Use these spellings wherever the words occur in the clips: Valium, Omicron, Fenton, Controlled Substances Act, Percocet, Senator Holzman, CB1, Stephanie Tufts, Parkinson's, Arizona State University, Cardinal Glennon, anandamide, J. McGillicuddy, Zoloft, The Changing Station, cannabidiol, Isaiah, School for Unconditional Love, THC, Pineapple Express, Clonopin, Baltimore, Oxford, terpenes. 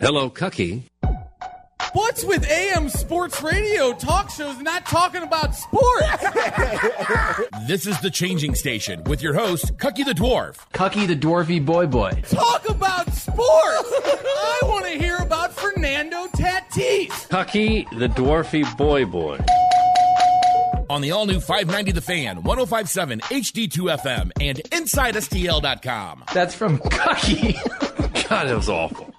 Hello, Cucky. What's with AM sports radio talk shows not talking about sports? This is The Changing Station with your host, Cucky the Dwarf. Cucky the Dwarfy Boy Boy. Talk about sports! I want to hear about Fernando Tatis. Cucky the Dwarfy Boy Boy. On the all-new 590 The Fan, 105.7 HD2 FM, and InsideSTL.com. That's from Cucky. God, it was awful.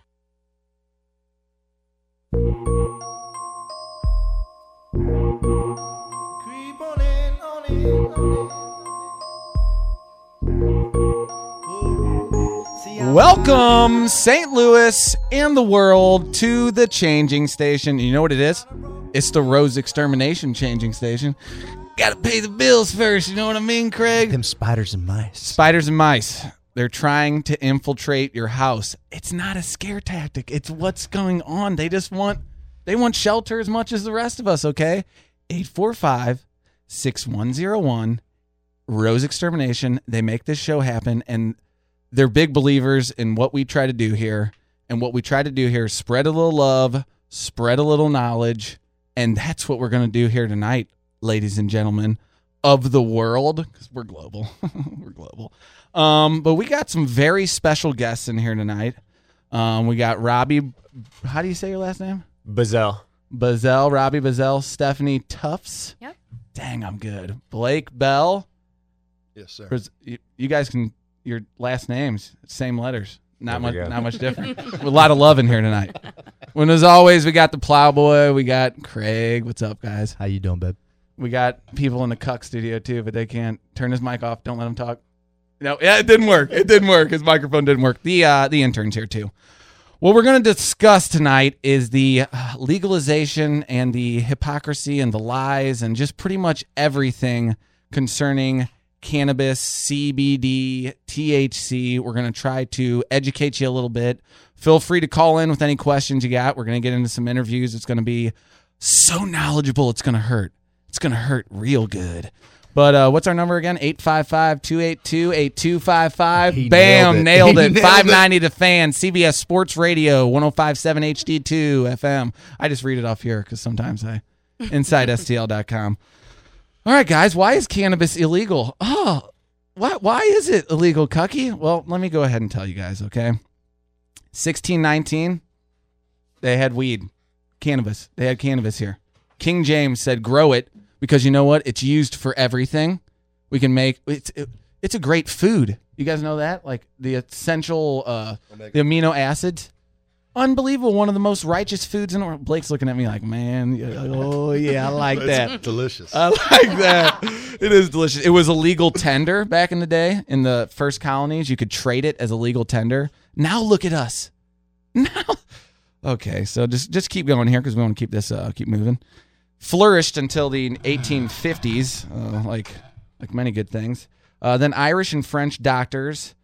Welcome, St. Louis and the world, to the Changing Station. You know what it is? It's the Rose Extermination Changing Station. Gotta pay the bills first, you know what I mean, Craig? Them spiders and mice. Spiders and mice. They're trying to infiltrate your house. It's not a scare tactic. It's what's going on. They just want shelter as much as the rest of us, okay? 845-6101, Rose Extermination. They make this show happen, and they're big believers in what we try to do here. And what we try to do here is spread a little love, spread a little knowledge, and that's what we're going to do here tonight, ladies and gentlemen of the world, because we're global. We're global. But we got some very special guests in here tonight. We got Robbie, how do you say your last name? Bazell, Robbie Bazell, Stephanie Tufts. Yep. Dang, I'm good. Blake Bell. Yes, sir. You guys can, your last names, same letters. Not much different. A lot of love in here tonight. When, as always, we got the Plowboy. We got Craig. What's up, guys? How you doing, babe? We got people in the Cuck studio, too, but they can't turn his mic off. Don't let him talk. No, yeah, it didn't work. It didn't work. His microphone didn't work. The intern's here, too. What we're going to discuss tonight is the legalization and the hypocrisy and the lies and just pretty much everything concerning cannabis, CBD, THC. We're going to try to educate you a little bit. Feel free to call in with any questions you got. We're going to get into some interviews. It's going to be so knowledgeable, it's going to hurt. It's going to hurt real good. But what's our number again? 855-282-8255. Bam, nailed it. 590 The Fan, CBS Sports Radio, 105.7 HD2 FM. I just read it off here because sometimes I... InsideSTL.com. All right, guys, why is cannabis illegal? Oh, why is it illegal, Cucky? Well, let me go ahead and tell you guys, okay? 1619, they had weed. Cannabis. They had cannabis here. King James said, grow it. Because you know what? It's used for everything. We can make it's a great food. You guys know that? Like the essential the amino acids. Unbelievable. One of the most righteous foods in the world. Blake's looking at me like, man, oh yeah, I like that. It's delicious. I like that. It is delicious. It was a legal tender back in the day in the first colonies. You could trade it as a legal tender. Now look at us. Now, okay, so just keep going here because we want to keep this keep moving. Flourished until the 1850s, like many good things. Then Irish and French doctors,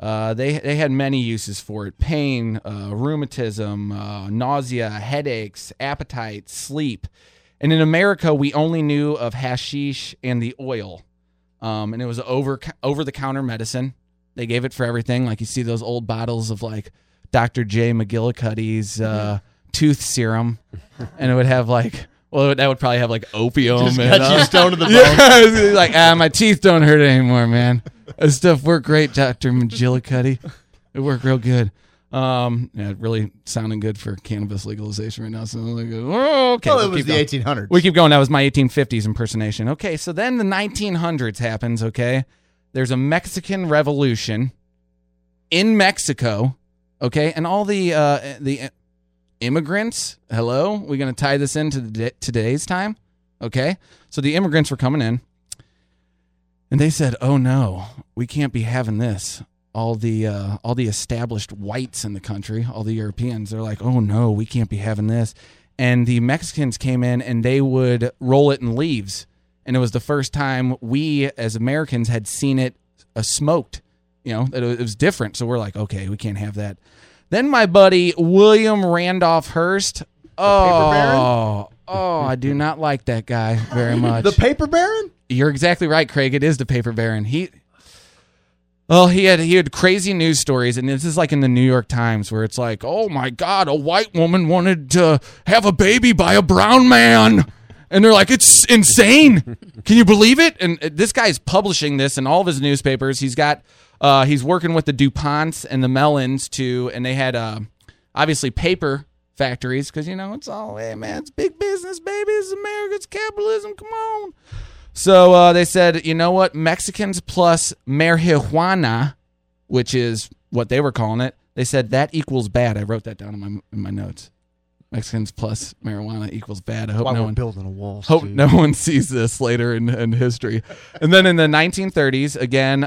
they had many uses for it. Pain, rheumatism, nausea, headaches, appetite, sleep. And in America, we only knew of hashish and the oil. And it was over-the-counter medicine. They gave it for everything. Like you see those old bottles of like Dr. J. McGillicuddy's tooth serum. And it would have like... Well, that would probably have like opium. Just cut you stone to the bone. Yeah, like, my teeth don't hurt anymore, man. That stuff worked great, Dr. McGillicuddy. It worked real good. Yeah, really sounding good for cannabis legalization right now. So like, oh, okay. Well, it was the 1800s. We keep going. That was my 1850s impersonation. Okay, so then the 1900s happens, okay? There's a Mexican Revolution in Mexico, okay? And all the immigrants, hello, we're going to tie this into today's time, okay? So the immigrants were coming in, and they said, oh no, we can't be having this. All the established whites in the country, all the Europeans, they're like, oh no, we can't be having this. And the Mexicans came in, and they would roll it in leaves, and it was the first time we as Americans had seen it smoked, you know, that it was different, so we're like, okay, we can't have that. Then my buddy, William Randolph Hearst. Oh, I do not like that guy very much. The paper baron? You're exactly right, Craig. It is the paper baron. He Well, he had crazy news stories, and this is like in the New York Times, where it's like, oh my God, a white woman wanted to have a baby by a brown man. And they're like, it's insane. Can you believe it? And this guy's publishing this in all of his newspapers. He's got, he's working with the DuPonts and the Mellons too, and they had obviously paper factories because, you know, it's all, hey man, it's big business, baby. It's America, it's capitalism. Come on. So they said, you know what? Mexicans plus marijuana, which is what they were calling it. They said that equals bad. I wrote that down in my notes. Mexicans plus marijuana equals bad. I hope no one building a wall. Hope dude. No one sees this later in history. And then in the 1930s, again,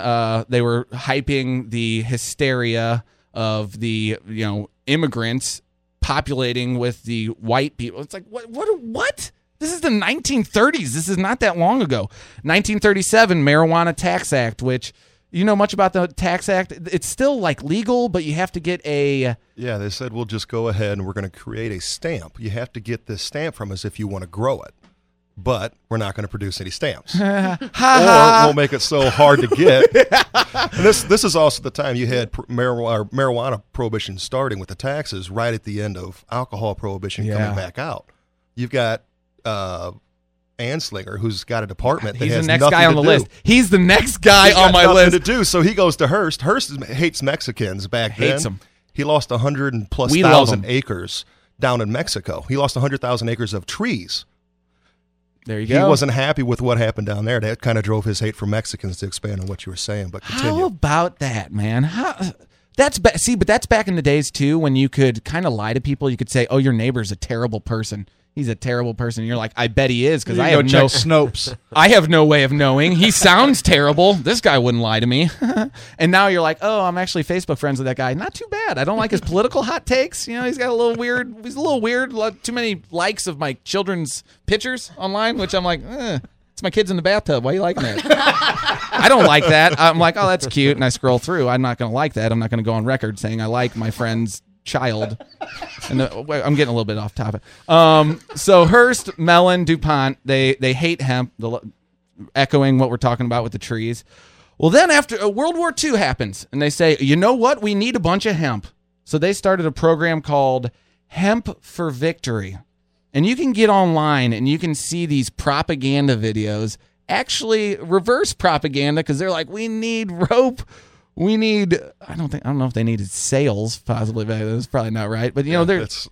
they were hyping the hysteria of the, you know, immigrants populating with the white people. It's like what? This is the 1930s. This is not that long ago. 1937 Marijuana Tax Act, which. You know much about the Tax Act? It's still like legal, but you have to get a... Yeah, they said, we'll just go ahead and we're going to create a stamp. You have to get this stamp from us if you want to grow it. But we're not going to produce any stamps. Or we'll make it so hard to get. And this is also the time you had marijuana prohibition starting with the taxes right at the end of alcohol prohibition coming back out. You've got... Anslinger, who's got a department that he's has the next guy on the list. He's the next guy on my list to do. So he goes to Hearst. Hearst hates Mexicans back then. Hates them. He lost 100,000+ acres down in Mexico. He lost 100,000 acres of trees. There you go. He wasn't happy with what happened down there. That kind of drove his hate for Mexicans. To expand on what you were saying, but continue. How about that, man? But that's back in the days too when you could kind of lie to people. You could say, "Oh, your neighbor's a terrible person." He's a terrible person. You're like, I bet he is because I have no Snopes. I have no way of knowing. He sounds terrible. This guy wouldn't lie to me. And now you're like, oh, I'm actually Facebook friends with that guy. Not too bad. I don't like his political hot takes. You know, he's got a little weird. He's a little weird. Too many likes of my children's pictures online, which I'm like, it's my kids in the bathtub. Why are you liking that? I don't like that. I'm like, oh, that's cute, and I scroll through. I'm not going to like that. I'm not going to go on record saying I like my friend's child. And I'm getting a little bit off topic. So Hearst, Mellon, DuPont, they hate hemp, echoing what we're talking about with the trees. Well, then after World War II happens, and they say, you know what? We need a bunch of hemp. So they started a program called Hemp for Victory. And you can get online and you can see these propaganda videos, actually reverse propaganda, because they're like, we need rope. We need, I don't know if they needed sales, possibly, but that's probably not right. But, you know, there's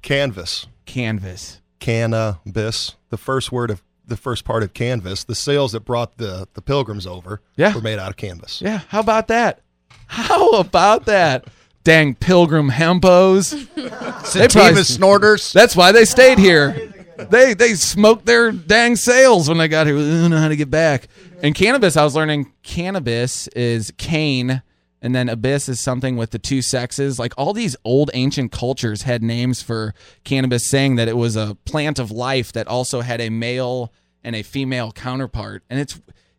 canvas. Canvas. Cannabis. The first part of canvas. The sails that brought the pilgrims over were made out of canvas. Yeah. How about that? Dang pilgrim hempos. Sativa snorters. That's why they stayed here. They smoked their dang sails when they got here. They don't know how to get back. And cannabis, I was learning cannabis is cane, and then abyss is something with the two sexes. Like all these old ancient cultures had names for cannabis, saying that it was a plant of life that also had a male and a female counterpart. And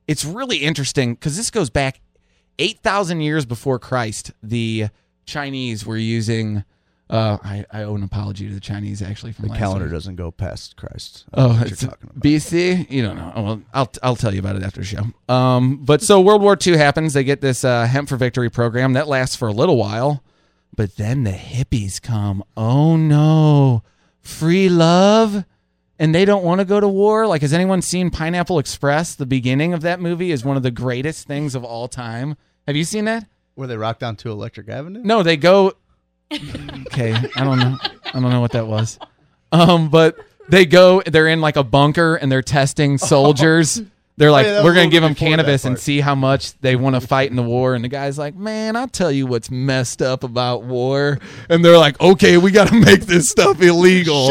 it's really interesting because this goes back 8,000 years before Christ. The Chinese were using... I owe an apology to the Chinese, actually. From the calendar year. Doesn't go past Christ. It's talking about. BC? You don't know. Well, I'll tell you about it after the show. But so World War II happens. They get this Hemp for Victory program. That lasts for a little while. But then the hippies come. Oh, no. Free love? And they don't want to go to war? Like, has anyone seen Pineapple Express? The beginning of that movie is one of the greatest things of all time. Have you seen that? Where they rock down to Electric Avenue? No, they go... Okay, I don't know what that was. But they're in like a bunker and they're testing soldiers. They're like, we're going to give them cannabis and see how much they want to fight in the war. And the guy's like, man, I'll tell you what's messed up about war. And they're like, okay, we got to make this stuff illegal.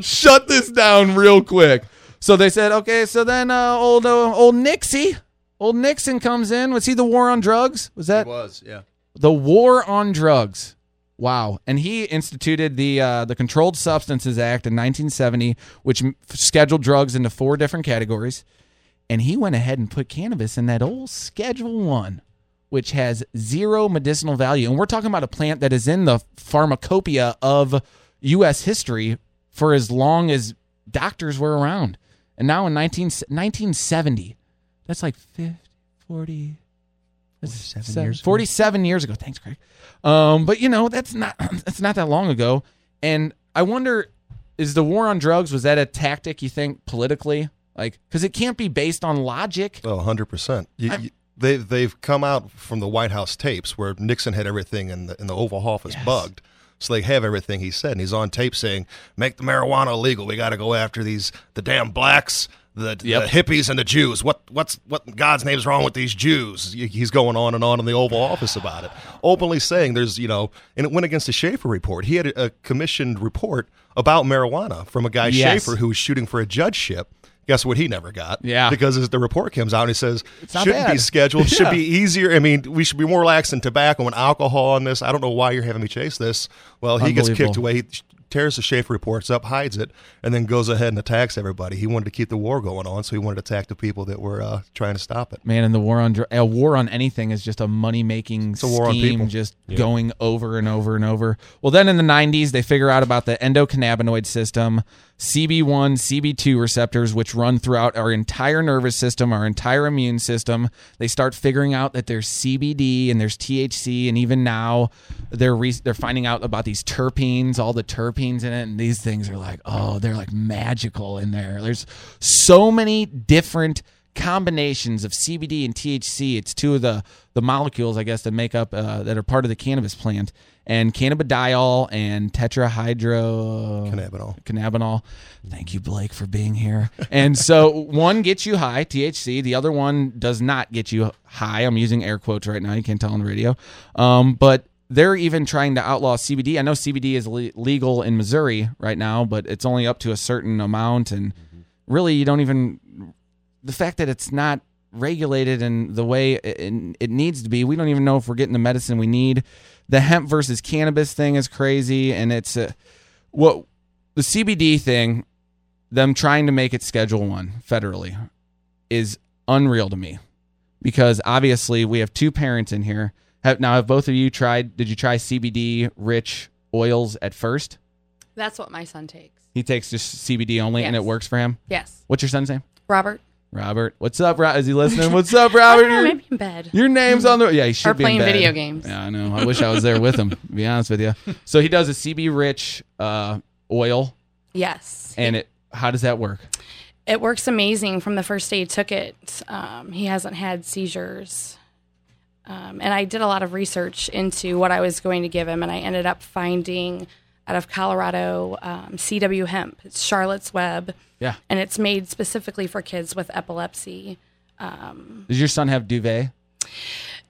Shut this down real quick. So they said, okay, so then old Nixie, old Nixon comes in. Was he the war on drugs? Was that? It was, yeah. The war on drugs. Wow. And he instituted the Controlled Substances Act in 1970, which scheduled drugs into 4 different categories. And he went ahead and put cannabis in that old Schedule 1, which has 0 medicinal value. And we're talking about a plant that is in the pharmacopoeia of U.S. history for as long as doctors were around. And now in 1970, that's like 50, 40, 47 years ago. Thanks, Craig. But you know, that's not that long ago. And I wonder, is the war on drugs, was that a tactic, you think, politically? Like, because it can't be based on logic. Oh, 100%. They've come out from the White House tapes where Nixon had everything in the Oval Office bugged. So they have everything he said, and he's on tape saying, "Make the marijuana illegal. We got to go after the damn blacks, the hippies, and the Jews. What in God's name is wrong with these Jews?" He's going on in the Oval Office about it, openly saying there's, you know, and it went against the Schaefer report. He had a commissioned report about marijuana from a guy Schaefer who was shooting for a judgeship. Guess what he never got? Yeah. Because the report comes out and he says, shouldn't be scheduled, should be easier. I mean, we should be more lax in tobacco and alcohol on this. I don't know why you're having me chase this. Well, he gets kicked away. He tears the Schaefer reports up, hides it, and then goes ahead and attacks everybody. He wanted to keep the war going on, so he wanted to attack the people that were trying to stop it. Man, and the war on anything is just a money-making scheme just going over and over and over. Well, then in the 90s, they figure out about the endocannabinoid system, CB1, CB2 receptors, which run throughout our entire nervous system, our entire immune system. They start figuring out that there's CBD and there's THC, and even now they're finding out about these terpenes, all the terpenes in it, and these things are like, oh, they're like magical in there. There's so many different combinations of CBD and THC. It's two of the molecules, I guess, that make up that are part of the cannabis plant, and cannabidiol and cannabinol. Thank you, Blake, for being here. And so one gets you high, THC. The other one does not get you high. I'm using air quotes right now. You can't tell on the radio. But they're even trying to outlaw CBD. I know CBD is legal in Missouri right now, but it's only up to a certain amount, and really you don't even... The fact that it's not regulated in the way it needs to be, we don't even know if we're getting the medicine we need. The hemp versus cannabis thing is crazy, and it's the CBD thing, them trying to make it Schedule I federally, is unreal to me, because obviously we have two parents in here. Have both of you tried? Did you try CBD-rich oils at first? That's what my son takes. He takes just CBD only, and it works for him. Yes. What's your son's name? Robert, what's up, Robert? Is he listening? What's up, Robert? I don't know, maybe in bed. Your name's on the... Yeah, he should be in bed. Or playing video games. Yeah, I know. I wish I was there with him, to be honest with you. So he does a CB-rich oil. Yes. And how does that work? It works amazing. From the first day he took it, he hasn't had seizures. And I did a lot of research into what I was going to give him, and I ended up finding... out of Colorado, CW hemp. It's Charlotte's Web. Yeah. And it's made specifically for kids with epilepsy. Does your son have Dravet?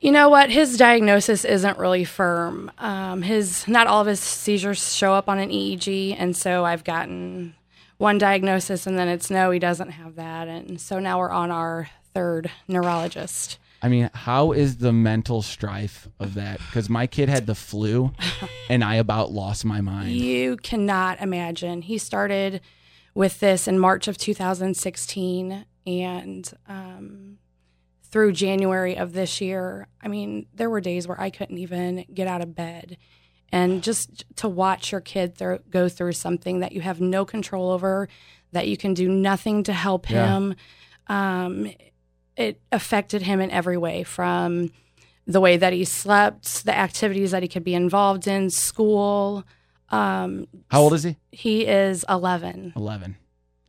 You know what? His diagnosis isn't really firm. Not all of his seizures show up on an EEG, and so I've gotten one diagnosis, and then it's, no, he doesn't have that. And so now we're on our third neurologist. I mean, how is the mental strife of that? Because my kid had the flu, and I about lost my mind. You cannot imagine. He started with this in March of 2016, and through January of this year, I mean, there were days where I couldn't even get out of bed. And just to watch your kid go through something that you have no control over, that you can do nothing to help him, it affected him in every way, from the way that he slept, the activities that he could be involved in, school. How old is he? He is 11. 11.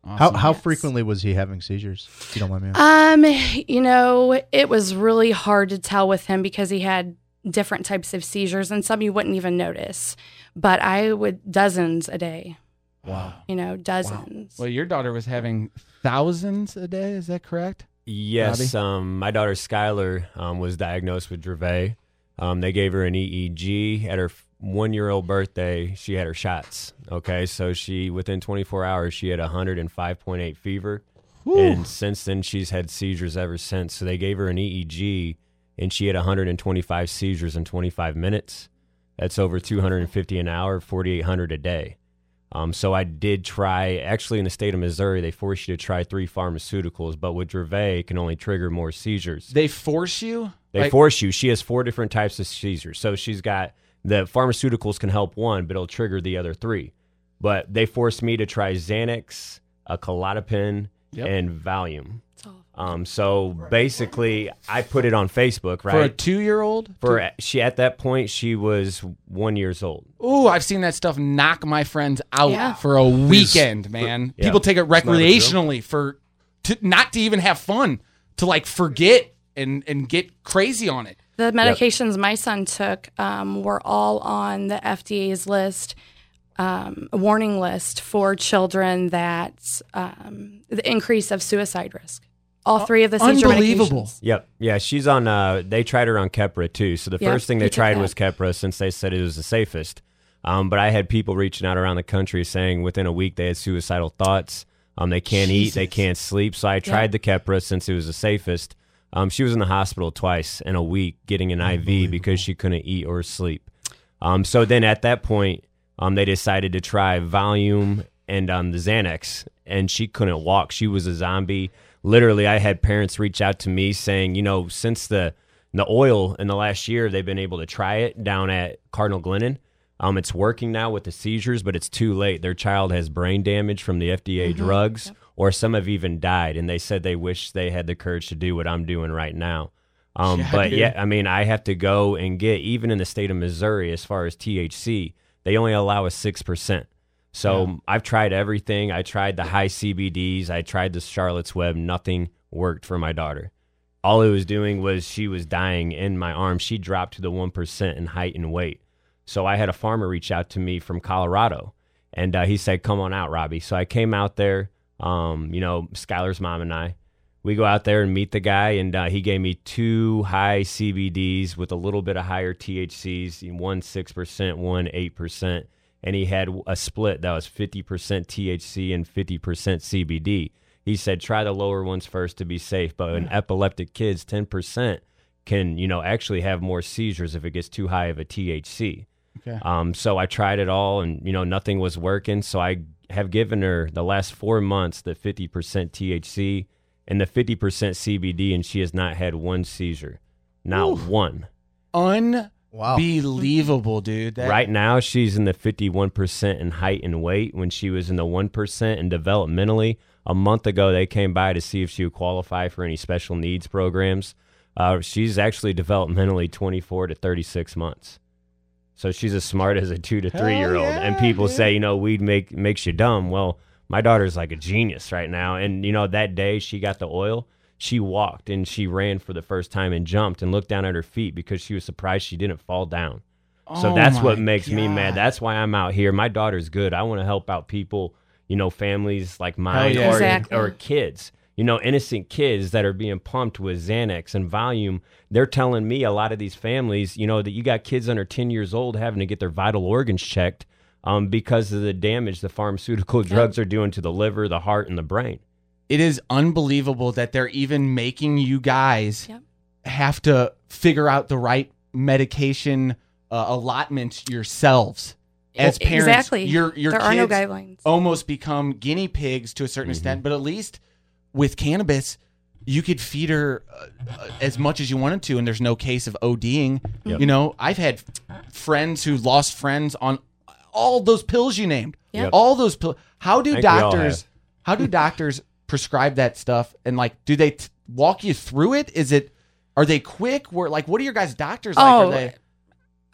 Awesome. How frequently was he having seizures, if you don't mind me asking? You know, it was really hard to tell with him because he had different types of seizures, and some you wouldn't even notice. But I would, dozens a day. Wow. You know, dozens. Wow. Well, your daughter was having thousands a day, is that correct? Yes, my daughter Skylar was diagnosed with Dravet. They gave her an EEG. At her one-year-old birthday, she had her shots. Okay, so within 24 hours, she had 105.8 fever. Whew. And since then, she's had seizures ever since. So they gave her an EEG, and she had 125 seizures in 25 minutes. That's over 250 an hour, 4,800 a day. So I did try, actually in the state of Missouri, they force you to try 3 pharmaceuticals, but with Dravet, it can only trigger more seizures. They force you? They force you. She has 4 different types of seizures. So she's got, the pharmaceuticals can help one, but it'll trigger the other 3. But they forced me to try Xanax, a Clonopin, and Valium. So basically, I put it on Facebook, right? For a 2-year-old? She at that point, she was 1 year old. Ooh, I've seen that stuff knock my friends out for a weekend, man. Yeah. People take it recreationally not to even have fun, to like forget and get crazy on it. The medications my son took were all on the FDA's list. Warning list for children that's the increase of suicide risk. All three of the seizure medications. Unbelievable. Yep. Yeah, she's on, they tried her on Keppra too. So the first thing they tried was Keppra since they said it was the safest. But I had people reaching out around the country saying within a week they had suicidal thoughts. They can't eat, they can't sleep. So I tried the Keppra since it was the safest. She was in the hospital twice in a week getting an IV because she couldn't eat or sleep. So then at that point, they decided to try Valium and the Xanax, and she couldn't walk. She was a zombie. Literally, I had parents reach out to me saying, you know, since the oil in the last year, they've been able to try it down at Cardinal Glennon. It's working now with the seizures, but it's too late. Their child has brain damage from the FDA drugs, or some have even died, and they said they wish they had the courage to do what I'm doing right now. I mean, I have to go and get, even in the state of Missouri, as far as THC, they only allow us 6%. So I've tried everything. I tried the high CBDs. I tried the Charlotte's Web. Nothing worked for my daughter. All it was doing was she was dying in my arms. She dropped to the 1% in height and weight. So I had a farmer reach out to me from Colorado, and he said, come on out, Robbie. So I came out there, Skylar's mom and I. We go out there and meet the guy, and he gave me 2 high CBDs with a little bit of higher THCs, one 6%, one 8%, and he had a split that was 50% THC and 50% CBD. He said, try the lower ones first to be safe, but in epileptic kids, 10% can actually have more seizures if it gets too high of a THC. Okay. So I tried it all, and nothing was working, so I have given her the last 4 months the 50% THC, and the 50% CBD, and she has not had one seizure. Not one. Unbelievable, dude. Right now, she's in the 51% in height and weight when she was in the 1% and developmentally. A month ago, they came by to see if she would qualify for any special needs programs. She's actually developmentally 24 to 36 months. So she's as smart as a 2 to 3 year old. Yeah, and people say, weed makes you dumb. Well, my daughter's like a genius right now. And, that day she got the oil, she walked and she ran for the first time and jumped and looked down at her feet because she was surprised she didn't fall down. So that's what makes me mad. That's why I'm out here. My daughter's good. I want to help out people, families like mine or kids, innocent kids that are being pumped with Xanax and Valium. They're telling me a lot of these families, that you got kids under 10 years old having to get their vital organs checked. Because of the damage the pharmaceutical drugs are doing to the liver, the heart, and the brain. It is unbelievable that they're even making you guys have to figure out the right medication allotments yourselves. As parents, your there kids are no guidelines. Almost become guinea pigs to a certain extent, but at least with cannabis, you could feed her as much as you wanted to, and there's no case of ODing. Yep. I've had friends who lost friends on all those pills you named. Yep. All those pills. How do doctors prescribe that stuff? And do they walk you through it? Are they quick? What are your guys' doctors like?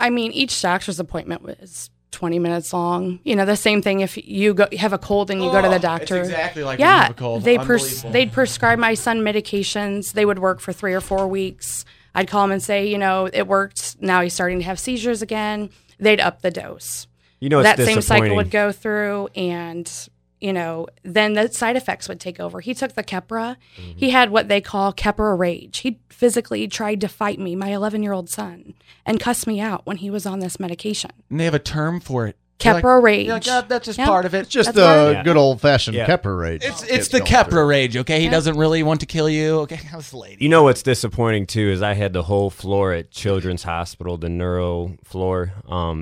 Each doctor's appointment was 20 minutes long. The same thing if you have a cold and you go to the doctor. It's exactly like when you have a cold. They'd prescribe my son medications. They would work for 3 or 4 weeks. I'd call him and say, it worked. Now he's starting to have seizures again. They'd up the dose. That same cycle would go through, and then the side effects would take over. He took the Keppra. Mm-hmm. He had what they call Keppra rage. He physically tried to fight me, my 11-year-old son, and cussed me out when he was on this medication. And they have a term for it. Keppra rage. That's just part of it. It's just the good old-fashioned Keppra rage. It's the Keppra rage, okay? He doesn't really want to kill you. Okay, how's the lady? What's disappointing, too, is I had the whole floor at Children's Hospital, the neuro floor,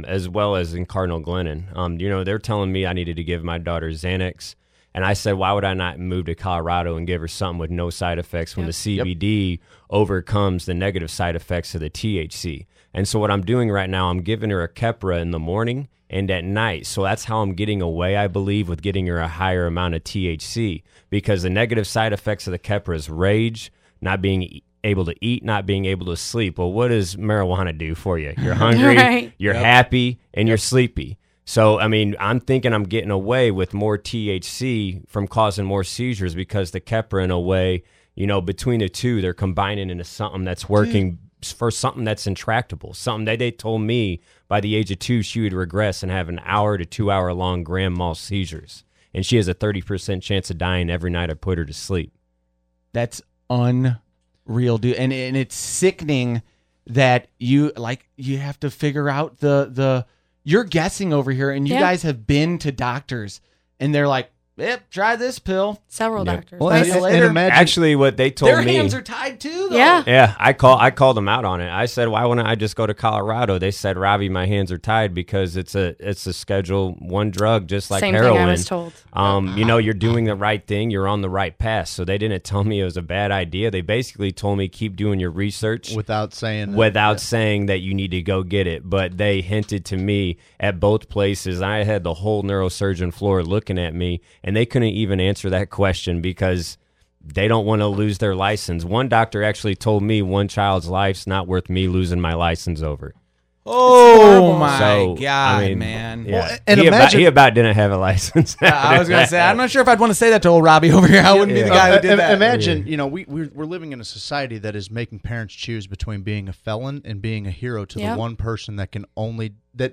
as well as in Cardinal Glennon. They're telling me I needed to give my daughter Xanax. And I said, why would I not move to Colorado and give her something with no side effects when the CBD overcomes the negative side effects of the THC? And so what I'm doing right now, I'm giving her a Keppra in the morning and at night. So that's how I'm getting away, I believe, with getting her a higher amount of THC, because the negative side effects of the Keppra is rage, not being able to eat, not being able to sleep. Well, what does marijuana do for you? You're hungry, you're happy, and you're sleepy. So, I mean, I'm thinking I'm getting away with more THC from causing more seizures because the Keppra, in a way, you know, between the two, they're combining into something that's working for something that's intractable, something that they told me by the age of 2, she would regress and have an hour to 2 hour long grand mal seizures. And she has a 30% chance of dying every night I put her to sleep. That's unreal, dude. And it's sickening that you have to figure out the you're guessing over here, and you guys have been to doctors, and they're like, "Yep, try this pill." Several doctors. Well, and actually, what they told me, their hands are tied too, though. Yeah. I called them out on it. I said, "Why wouldn't I just go to Colorado?" They said, "Ravi, my hands are tied because it's a Schedule 1 drug, just like heroin." Same thing I was told. You know, you're doing the right thing. You're on the right path. So they didn't tell me it was a bad idea. They basically told me keep doing your research without saying that you need to go get it. But they hinted to me at both places. I had the whole neurosurgeon floor looking at me. And they couldn't even answer that question because they don't want to lose their license. One doctor actually told me one child's life's not worth me losing my license over. Oh, my God, I mean, man. Yeah. Well, and he about didn't have a license. I was going to say, I'm not sure if I'd want to say that to old Robbie over here. I wouldn't be the guy who did that. Imagine, you know, we're living in a society that is making parents choose between being a felon and being a hero to the one person that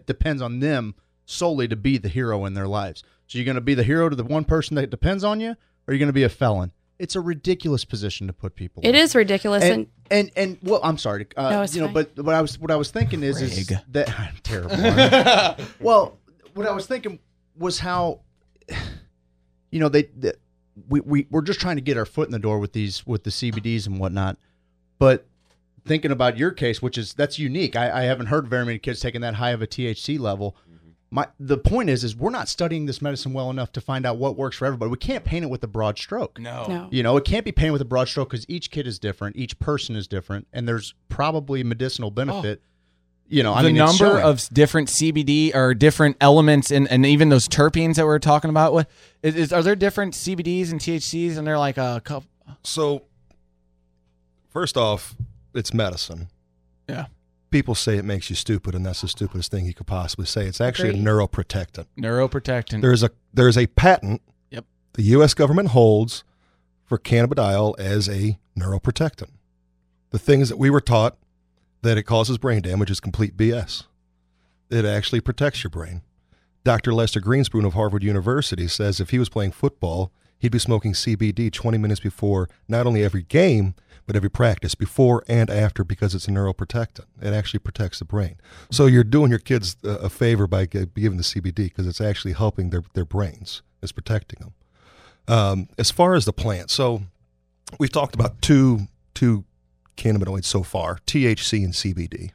depends on them solely to be the hero in their lives. So you're going to be the hero to the one person that depends on you, or you're going to be a felon? It's a ridiculous position to put people in. It is ridiculous. And well, I'm sorry. No, it's fine. But what I was thinking is that I'm terrible. Well, what I was thinking was how, you know, we're just trying to get our foot in the door with the CBDs and whatnot. But thinking about your case, that's unique. I haven't heard very many kids taking that high of a THC level. The point is we're not studying this medicine well enough to find out what works for everybody. We can't paint it with a broad stroke. No. You know, it can't be painted with a broad stroke because each kid is different, each person is different, and there's probably medicinal benefit. You know, the number of different CBD or different elements and even those terpenes that we were talking about. Are there different CBDs and THCs? And they're like a couple. So, first off, it's medicine. Yeah. People say it makes you stupid, and that's the stupidest thing you could possibly say. It's actually a neuroprotectant. There's a patent the U.S. government holds for cannabidiol as a neuroprotectant. The things that we were taught that it causes brain damage is complete BS. It actually protects your brain. Dr. Lester Greenspoon of Harvard University says if he was playing football, he'd be smoking CBD 20 minutes before not only every game, but every practice, before and after, because it's a neuroprotectant. It actually protects the brain. So you're doing your kids a favor by giving the CBD because it's actually helping their brains. It's protecting them. As far as the plant, so we've talked about two cannabinoids so far, THC and CBD.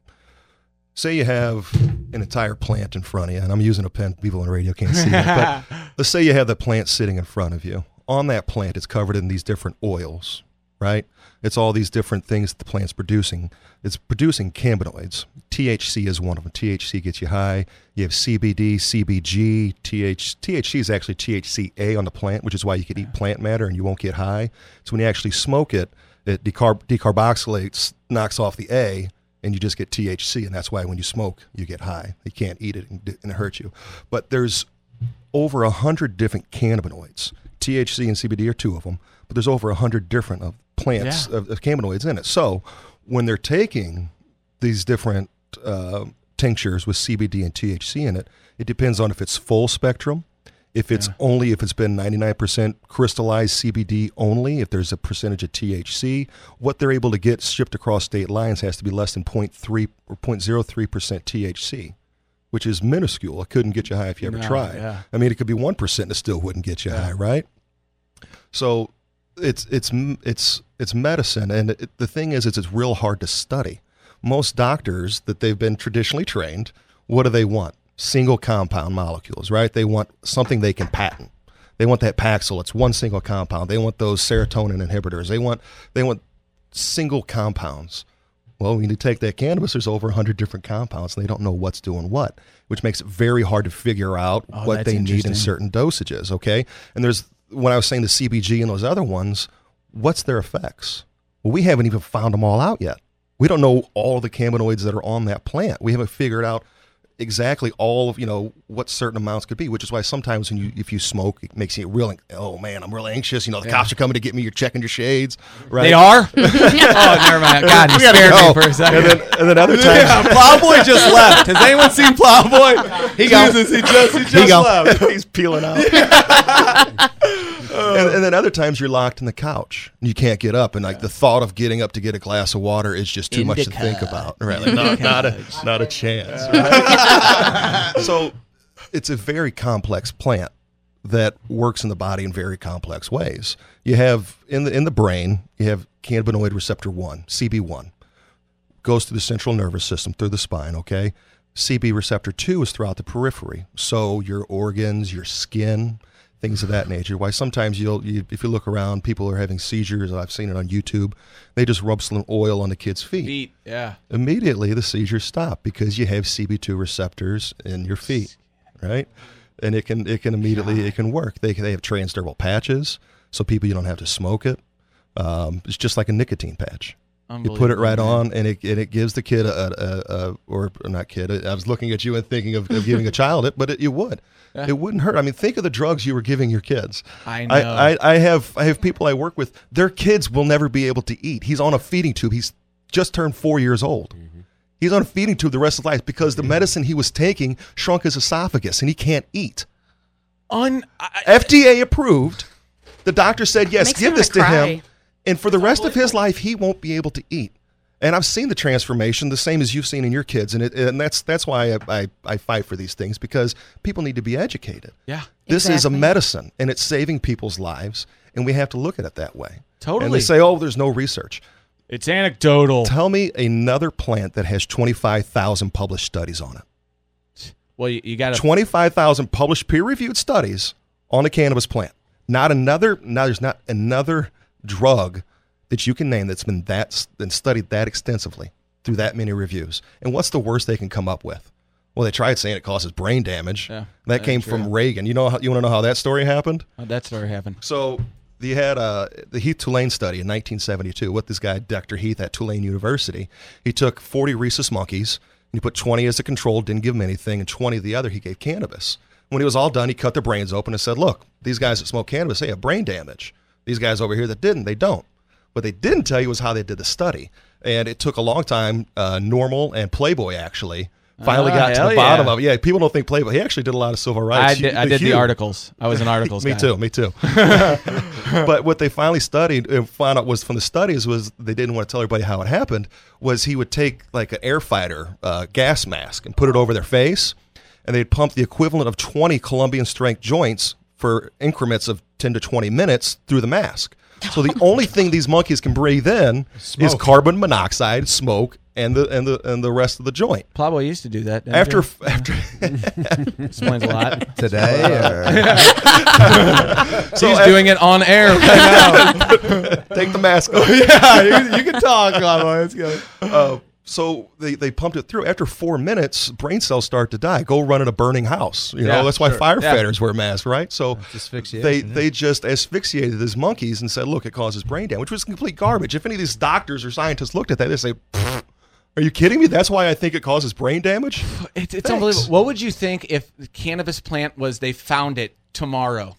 Say you have an entire plant in front of you, and I'm using a pen, people on the radio can't see that, but let's say you have the plant sitting in front of you. On that plant, it's covered in these different oils, right? It's all these different things that the plant's producing. It's producing cannabinoids. THC is one of them. THC gets you high. You have CBD, CBG, THC is actually THCA on the plant, which is why you can eat plant matter and you won't get high. So when you actually smoke it, it decarboxylates, knocks off the A, and you just get THC, and that's why when you smoke, you get high. You can't eat it and it hurts you. But there's over 100 different cannabinoids. THC and CBD are two of them, but there's over 100 different of plants of cannabinoids in it. So when they're taking these different tinctures with CBD and THC in it, it depends on if it's full spectrum, if it's only if it's been 99% crystallized CBD only, if there's a percentage of THC, what they're able to get shipped across state lines has to be less than 0.3 or 0.03% THC, which is minuscule. It couldn't get you high if you ever tried. Yeah. I mean, it could be 1% and it still wouldn't get you high, right? So it's medicine, and the thing is, it's real hard to study. Most doctors that they've been traditionally trained, what do they want? Single compound molecules, right? They want something they can patent. They want that Paxil. It's one single compound. They want those serotonin inhibitors. They want single compounds. Well, when you take that cannabis, there's over 100 different compounds, and they don't know what's doing what, which makes it very hard to figure out what they need in certain dosages, okay? And there's, when I was saying the CBG and those other ones, what's their effects? Well, we haven't even found them all out yet. We don't know all the cannabinoids that are on that plant. We haven't figured out exactly all of, you know, what certain amounts could be, which is why sometimes when if you smoke, it makes you real, oh man, I'm real anxious. You know, the cops are coming to get me. You're checking your shades, right? They are? Oh, never mind. God, you scared me for a second. And then other times. Yeah, Plowboy just left. Has anyone seen Plowboy? He just left. He's peeling out. Yeah. And then other times you're locked in the couch and you can't get up, and like the thought of getting up to get a glass of water is just too much to think about. Right? Like, not a chance. Right? So it's a very complex plant that works in the body in very complex ways. You have in the brain, you have cannabinoid receptor 1, CB1, goes through the central nervous system through the spine. Okay, CB receptor 2 is throughout the periphery, so your organs, your skin, things of that nature. Why sometimes if you look around, people are having seizures. I've seen it on YouTube. They just rub some oil on the kids' feet. Yeah. Immediately the seizures stop because you have CB2 receptors in your feet, right? And it can immediately it can work. They have transdermal patches, so people, you don't have to smoke it. It's just like a nicotine patch. You put it right on, and it gives the kid or not kid. I was looking at you and thinking of giving a child it, but it would. Yeah. It wouldn't hurt. I mean, think of the drugs you were giving your kids. I know. I have people I work with. Their kids will never be able to eat. He's on a feeding tube. He's just turned 4 years old. Mm-hmm. He's on a feeding tube the rest of his life because the medicine he was taking shrunk his esophagus, and he can't eat. FDA approved. The doctor said, yes, give this to him. And for the rest of his life, he won't be able to eat. And I've seen the transformation, the same as you've seen in your kids. And that's why I fight for these things, because people need to be educated. Yeah, This is a medicine, and it's saving people's lives, and we have to look at it that way. Totally. And they say, oh, there's no research. It's anecdotal. Tell me another plant that has 25,000 published studies on it. Well, you got 25,000 published peer-reviewed studies on a cannabis plant. There's not another drug that you can name that's been studied that extensively through that many reviews. And what's the worst they can come up with? Well, they tried saying it causes brain damage. Yeah, that came from Reagan. You want to know how that story happened? How'd that story happen? So they had the Heath Tulane study in 1972 with this guy, Dr. Heath, at Tulane University. He took 40 rhesus monkeys, and he put 20 as a control, didn't give them anything, and 20 of the other he gave cannabis. When he was all done, he cut their brains open and said, look, these guys that smoke cannabis, they have brain damage. These guys over here that didn't, they don't. What they didn't tell you was how they did the study. And it took a long time. Normal and Playboy actually finally got to the bottom of it. Yeah, people don't think Playboy. He actually did a lot of civil rights. I did the articles. I was an articles guy. Me too. But what they finally studied and found out was from the studies was they didn't want to tell everybody how it happened, was he would take like an air fighter gas mask and put it over their face, and they'd pump the equivalent of 20 Colombian strength joints for increments of 10 to 20 minutes through the mask. So the only thing these monkeys can breathe in is carbon monoxide, smoke, and the rest of the joint. Pablo used to do that. After explains a lot today. So he's doing it on air right now. Take the mask off. Yeah, you can talk, Pablo. Let's go. So they pumped it through. After 4 minutes, brain cells start to die. Go run in a burning house. That's why firefighters wear masks, right? So they just asphyxiated these monkeys and said, look, it causes brain damage, which was complete garbage. If any of these doctors or scientists looked at that, they'd say, are you kidding me? That's why I think it causes brain damage? It's unbelievable. What would you think if the cannabis plant was, they found it tomorrow?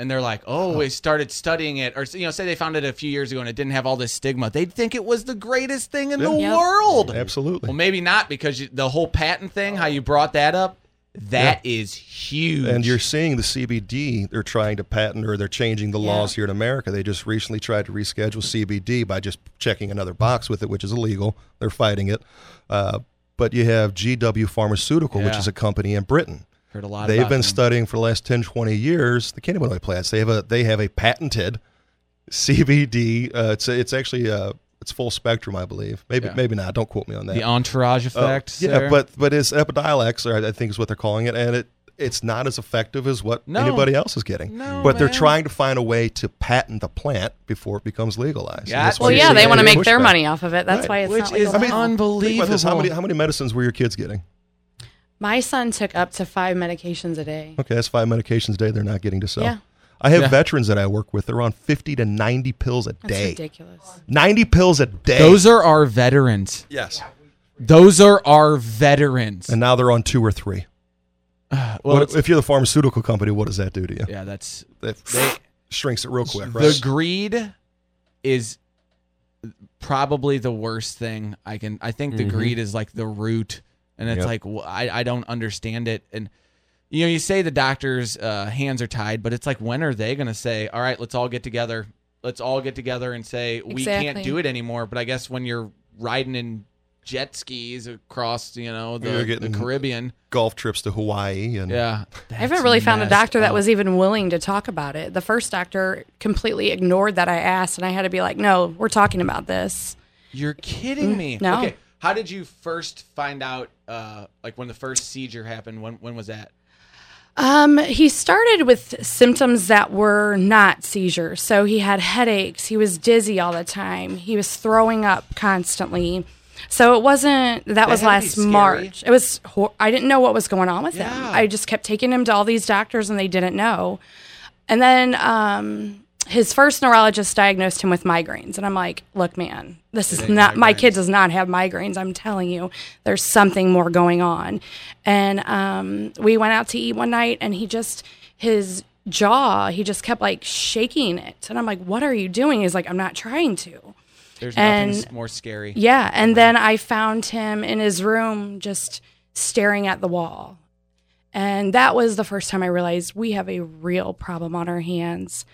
And they're like, we started studying it. Or, say they found it a few years ago and it didn't have all this stigma. They'd think it was the greatest thing in the world. Absolutely. Well, maybe not, because the whole patent thing, how you brought that up, that is huge. And you're seeing the CBD, they're trying to patent, or they're changing the laws here in America. They just recently tried to reschedule CBD by just checking another box with it, which is illegal. They're fighting it. But you have GW Pharmaceutical, which is a company in Britain. Heard a lot. They've been studying for the last 10, 20 years the cannabinoid plants. They have a patented CBD. It's actually it's full spectrum, I believe. Maybe not. Don't quote me on that. The entourage effect. But it's Epidiolex, I think is what they're calling it, and it it's not as effective as what anybody else is getting. They're trying to find a way to patent the plant before it becomes legalized. They want to make their money off of it. That's why it's not legal. I mean, unbelievable. Think about this. How many medicines were your kids getting? My son took up to 5 medications a day. Okay, that's 5 medications a day they're not getting to sell. Yeah. I have veterans that I work with. They're on 50 to 90 pills a day. That's ridiculous. 90 pills a day. Those are our veterans. Yes. Those are our veterans. And now they're on 2 or 3. Well, if you're the pharmaceutical company, what does that do to you? Yeah, that shrinks it real quick, right? The greed is probably the worst thing I can. I think the greed is like the root, and it's like I don't understand it. And you know, you say the doctors' hands are tied, but it's like, when are they going to say, "All right, let's all get together. Let's all get together and say we can't do it anymore"? But I guess when you're riding in jet skis across, you know, the Caribbean, golf trips to Hawaii, and I haven't really found a doctor that was even willing to talk about it. The first doctor completely ignored that I asked, and I had to be like, "No, we're talking about this." You're kidding me. No. Okay. How did you first find out? Like when the first seizure happened, when was that? He started with symptoms that were not seizures. So he had headaches. He was dizzy all the time. He was throwing up constantly. So it wasn't, that was last March. It was, I didn't know what was going on with him. I just kept taking him to all these doctors and they didn't know. And then his first neurologist diagnosed him with migraines. And I'm like, look, man, this is not, my kid does not have migraines. I'm telling you, there's something more going on. And we went out to eat one night and his jaw, he just kept like shaking it. And I'm like, what are you doing? He's like, I'm not trying to. There's nothing more scary. Yeah. And then I found him in his room just staring at the wall. And that was the first time I realized we have a real problem on our hands.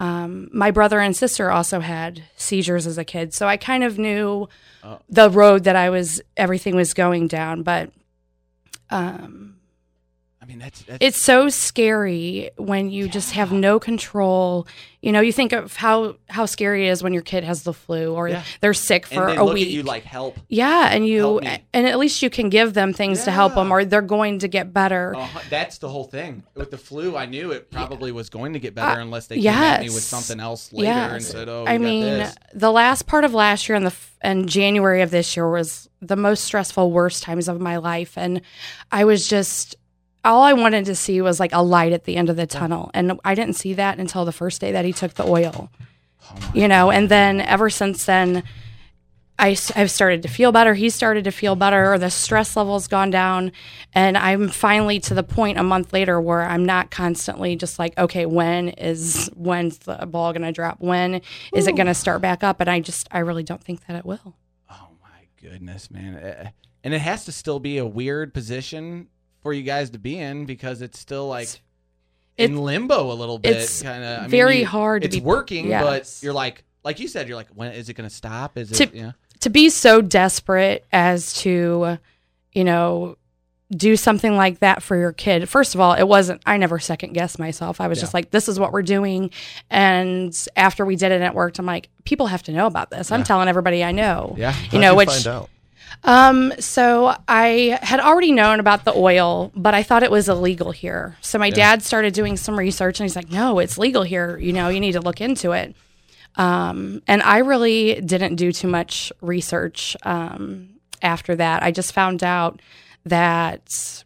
My brother and sister also had seizures as a kid. So I kind of knew the road that everything was going down. But I mean, that's it's so scary when you just have no control. You know, you think of how scary it is when your kid has the flu or they're sick for a week. And you like help. Yeah, and at least you can give them things to help them, or they're going to get better. That's the whole thing with the flu. I knew it probably was going to get better unless they came at me with something else later and said, "Oh, I mean, the last part of last year and and January of this year was the most stressful, worst times of my life, and I was just." All I wanted to see was like a light at the end of the tunnel. And I didn't see that until the first day that he took the oil, and then ever since then, I've started to feel better. He started to feel better. The stress level's gone down. And I'm finally to the point a month later where I'm not constantly just like, okay, when's the ball going to drop? When is it going to start back up? And I really don't think that it will. Oh my goodness, man. And it has to still be a weird position for you guys to be in, because it's still like in limbo a little bit. It's kind of very hard. It's working, but you're like you said, you're like, when is it going to stop? Is it to be so desperate as to, do something like that for your kid? First of all, it wasn't. I never second guessed myself. I was just like, this is what we're doing. And after we did it and it worked, I'm like, people have to know about this. I'm telling everybody I know. Yeah, how'd you find out? So I had already known about the oil, but I thought it was illegal here. So my dad started doing some research and he's like, no, it's legal here. You need to look into it. And I really didn't do too much research. After that, I just found out that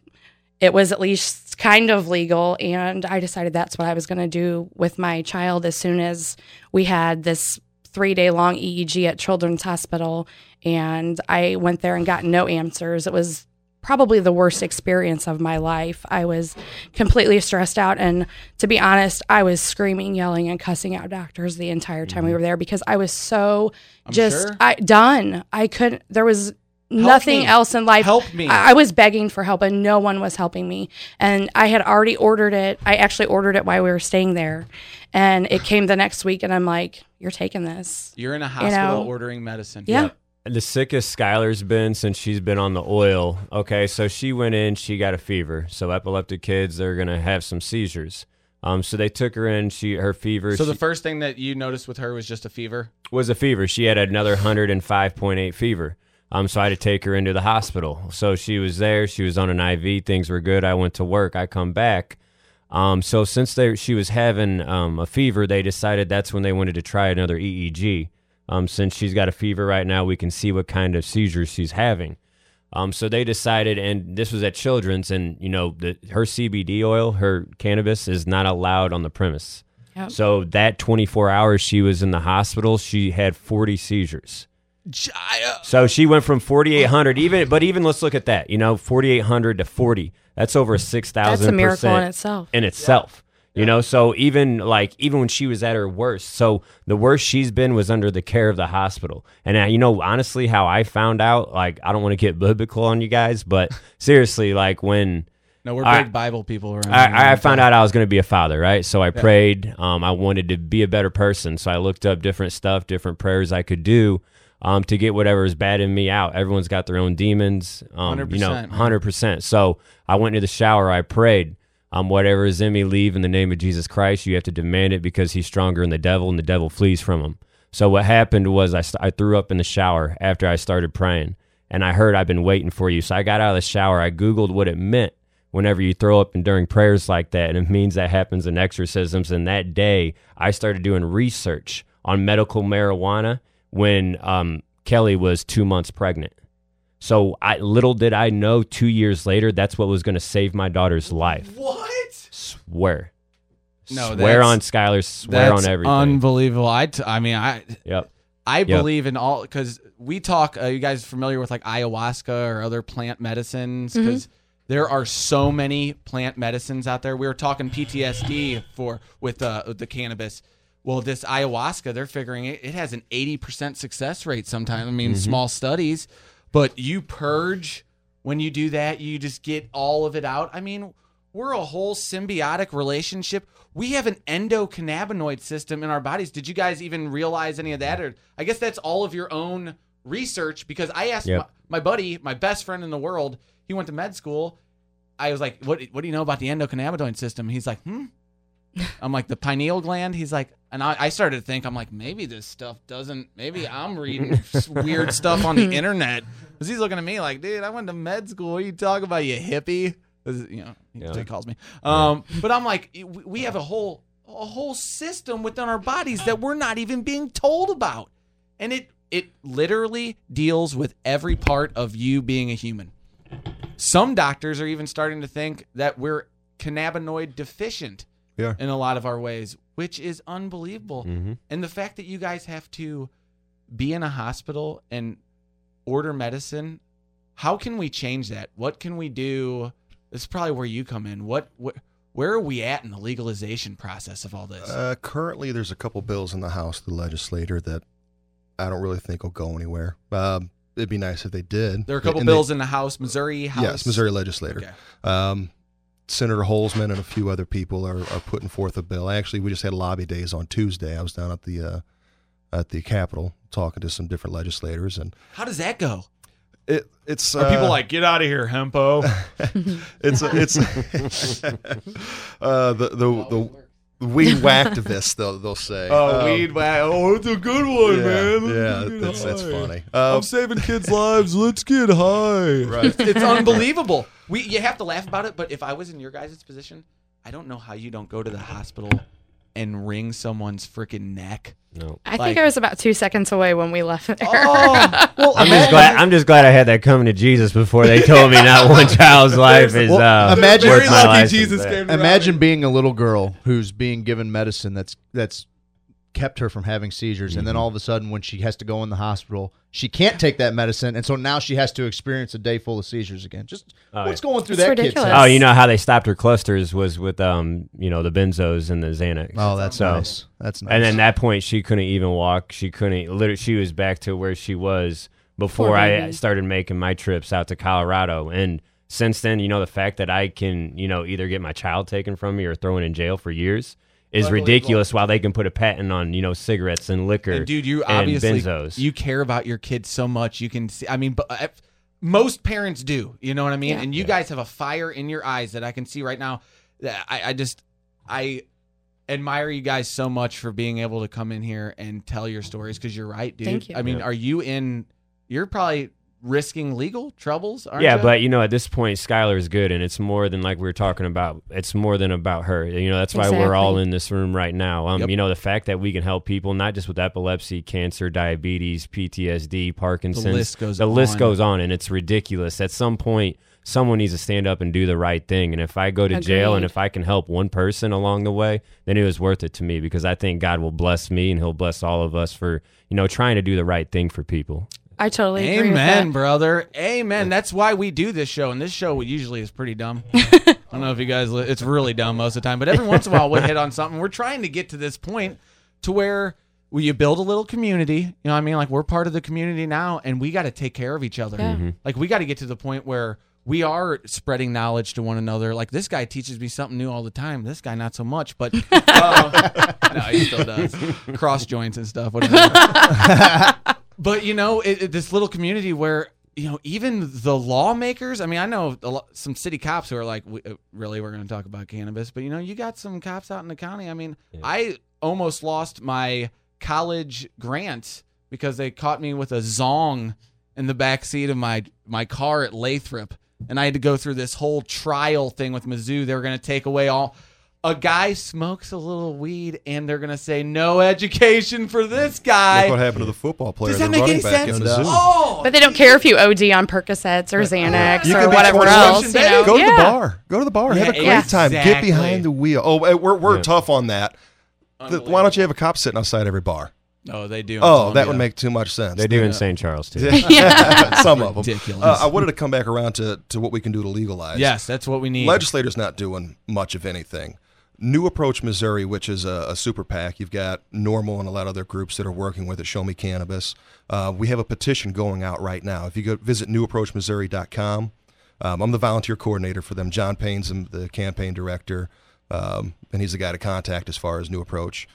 it was at least kind of legal. And I decided that's what I was going to do with my child. As soon as we had this 3-day-long EEG at Children's Hospital, and I went there and got no answers. It was probably the worst experience of my life. I was completely stressed out, and to be honest, I was screaming, yelling, and cussing out doctors the entire time we were there, because I was so done. I couldn't. There was nothing else in life. Help me. I was begging for help, and no one was helping me. And I had already ordered it. I actually ordered it while we were staying there, and it came the next week, and I'm like, you're taking this. You're in a hospital ordering medicine. Yeah. Yep. The sickest Skylar's been since she's been on the oil. Okay, so she went in, she got a fever. So epileptic kids, they're going to have some seizures. So they took her in, her fever. So the first thing that you noticed with her was just a fever? Was a fever. She had another 105.8 fever. So I had to take her into the hospital. So she was there. She was on an IV. Things were good. I went to work. I come back. So since she was having a fever, they decided that's when they wanted to try another EEG. Since she's got a fever right now, we can see what kind of seizures she's having. So they decided, and this was at Children's, and you know, her CBD oil, her cannabis, is not allowed on the premise. Yep. So that 24 hours she was in the hospital, she had 40 seizures. So she went from 4,800, even let's look at that, 4,800 to 40. That's over 6,000%. That's a miracle in itself. Yeah. So even when she was at her worst, so the worst she's been was under the care of the hospital. And honestly, how I found out, I don't want to get biblical on you guys, but seriously, when... No, we're big Bible people around. I found out I was going to be a father, right? So I prayed. I wanted to be a better person. So I looked up different stuff, different prayers I could do. To get whatever is bad in me out. Everyone's got their own demons, 100%. So I went into the shower, I prayed, whatever is in me, leave in the name of Jesus Christ. You have to demand it because he's stronger than the devil, and the devil flees from him. So what happened was I threw up in the shower after I started praying, and I heard, "I've been waiting for you." So I got out of the shower, I Googled what it meant whenever you throw up and during prayers like that, and it means that happens in exorcisms. And that day, I started doing research on medical marijuana when Kelly was 2 months pregnant. So little did I know 2 years later, that's what was going to save my daughter's life. What? Swear. No, swear on Skylar, swear on everything. Unbelievable. I believe in all, because we talk, you guys familiar with ayahuasca or other plant medicines? Because there are so many plant medicines out there. We were talking PTSD with the cannabis. Well, this ayahuasca, they're figuring it has an 80% success rate sometimes. Small studies, but you purge when you do that. You just get all of it out. We're a whole symbiotic relationship. We have an endocannabinoid system in our bodies. Did you guys even realize any of that? Or I guess that's all of your own research, because I asked my buddy, my best friend in the world, he went to med school. I was like, what do you know about the endocannabinoid system? He's like, I'm like, the pineal gland. He's like, and I started to think, I'm like, maybe this stuff doesn't, maybe I'm reading weird stuff on the internet. Because he's looking at me like, dude, I went to med school. What are you talking about, you hippie? He calls me. But I'm like, we have a whole system within our bodies that we're not even being told about. And it literally deals with every part of you being a human. Some doctors are even starting to think that we're cannabinoid deficient. Yeah. In a lot of our ways, which is unbelievable. Mm-hmm. And the fact that you guys have to be in a hospital and order medicine, how can we change that? What can we do? This is probably where you come in. Where are we at in the legalization process of all this? Currently, there's a couple bills in the House, the legislature, that I don't really think will go anywhere. It'd be nice if they did. There are a couple bills in the House, Missouri House? Yes, Missouri legislature. Okay. Senator Holzman and a few other people are putting forth a bill. Actually, we just had lobby days on Tuesday. I was down at the Capitol talking to some different legislators. And how does that go? It's are people like, get out of here, hempo? It's the weed whacktivists they'll say. Oh, weed whack! Oh, it's a good one, man. Yeah, that's funny. I'm saving kids' lives. Let's get high. Right, it's unbelievable. You have to laugh about it, but if I was in your guys' position, I don't know how you don't go to the hospital and wring someone's freaking neck. No, I think I was about 2 seconds away when we left there. Oh, well, I'm just glad I had that coming to Jesus before they told me not one child's life is. Imagine worth my life. Jesus came imagine being a little girl who's being given medicine that's kept her from having seizures, and then all of a sudden when she has to go in the hospital, she can't take that medicine, and so now she has to experience a day full of seizures again. Just going through it's that ridiculous. Kid's head? Oh, you know how they stopped her clusters was with the benzos and the Xanax. Oh, that's nice. That's nice. And then at that point she couldn't even walk. She couldn't literally. She was back to where she was before I started making my trips out to Colorado. And since then, the fact that I can, either get my child taken from me or thrown in jail for years is ridiculous, while they can put a patent on, cigarettes and liquor and benzos. Dude, you obviously you care about your kids so much. You can see, but most parents do, you know what I mean? Yeah. And you guys have a fire in your eyes that I can see right now. I admire you guys so much for being able to come in here and tell your stories, because you're right, dude. Thank you. Are you're probably risking legal troubles, aren't you? Yeah, but, you know, at this point, Skylar is good, and it's more than, like we were talking about, it's more than about her. You know, that's why we're all in this room right now. Yep. You know, the fact that we can help people, not just with epilepsy, cancer, diabetes, PTSD, Parkinson's. The list goes on, and it's ridiculous. At some point, someone needs to stand up and do the right thing. And if I go to jail and if I can help one person along the way, then it was worth it to me, because I think God will bless me and he'll bless all of us for, you know, trying to do the right thing for people. I totally agree with that. Amen, brother. Amen. That's why we do this show. And this show usually is pretty dumb. I don't know if you guys, it's really dumb most of the time, but every once in a while we'll hit on something. We're trying to get to this point to where you build a little community. You know what I mean? Like, we're part of the community now, and we got to take care of each other. Yeah. Mm-hmm. Like, we got to get to the point where we are spreading knowledge to one another. Like, this guy teaches me something new all the time. This guy, not so much, but no, he still does. Cross joints and stuff, whatever. But, you know, this little community where, you know, even the lawmakers, I mean, I know some city cops who are like, really, we're going to talk about cannabis. But, you know, you got some cops out in the county. I mean, yeah. I almost lost my college grant because they caught me with a zong in the backseat of my car at Lathrop. And I had to go through this whole trial thing with Mizzou. They were going to take away all... A guy smokes a little weed, and they're going to say, no education for this guy. Look what happened to the football player. Does that make any sense? Oh, but they don't care if you OD on Percocets or Xanax or whatever else. You know? Go to the bar. Go to the bar. Have a great time. Get behind the wheel. Oh, we're tough on that. Why don't you have a cop sitting outside every bar? Oh, they do. Oh, that would make too much sense. They do in St. Charles, too. Some of them. Ridiculous. I wanted to come back around to what we can do to legalize. Yes, that's what we need. Legislators not doing much of anything. New Approach Missouri, which is a super PAC. You've got Normal and a lot of other groups that are working with it. Show Me Cannabis. We have a petition going out right now. If you go visit newapproachmissouri.com, I'm the volunteer coordinator for them. John Payne's the campaign director, and he's the guy to contact as far as New Approach.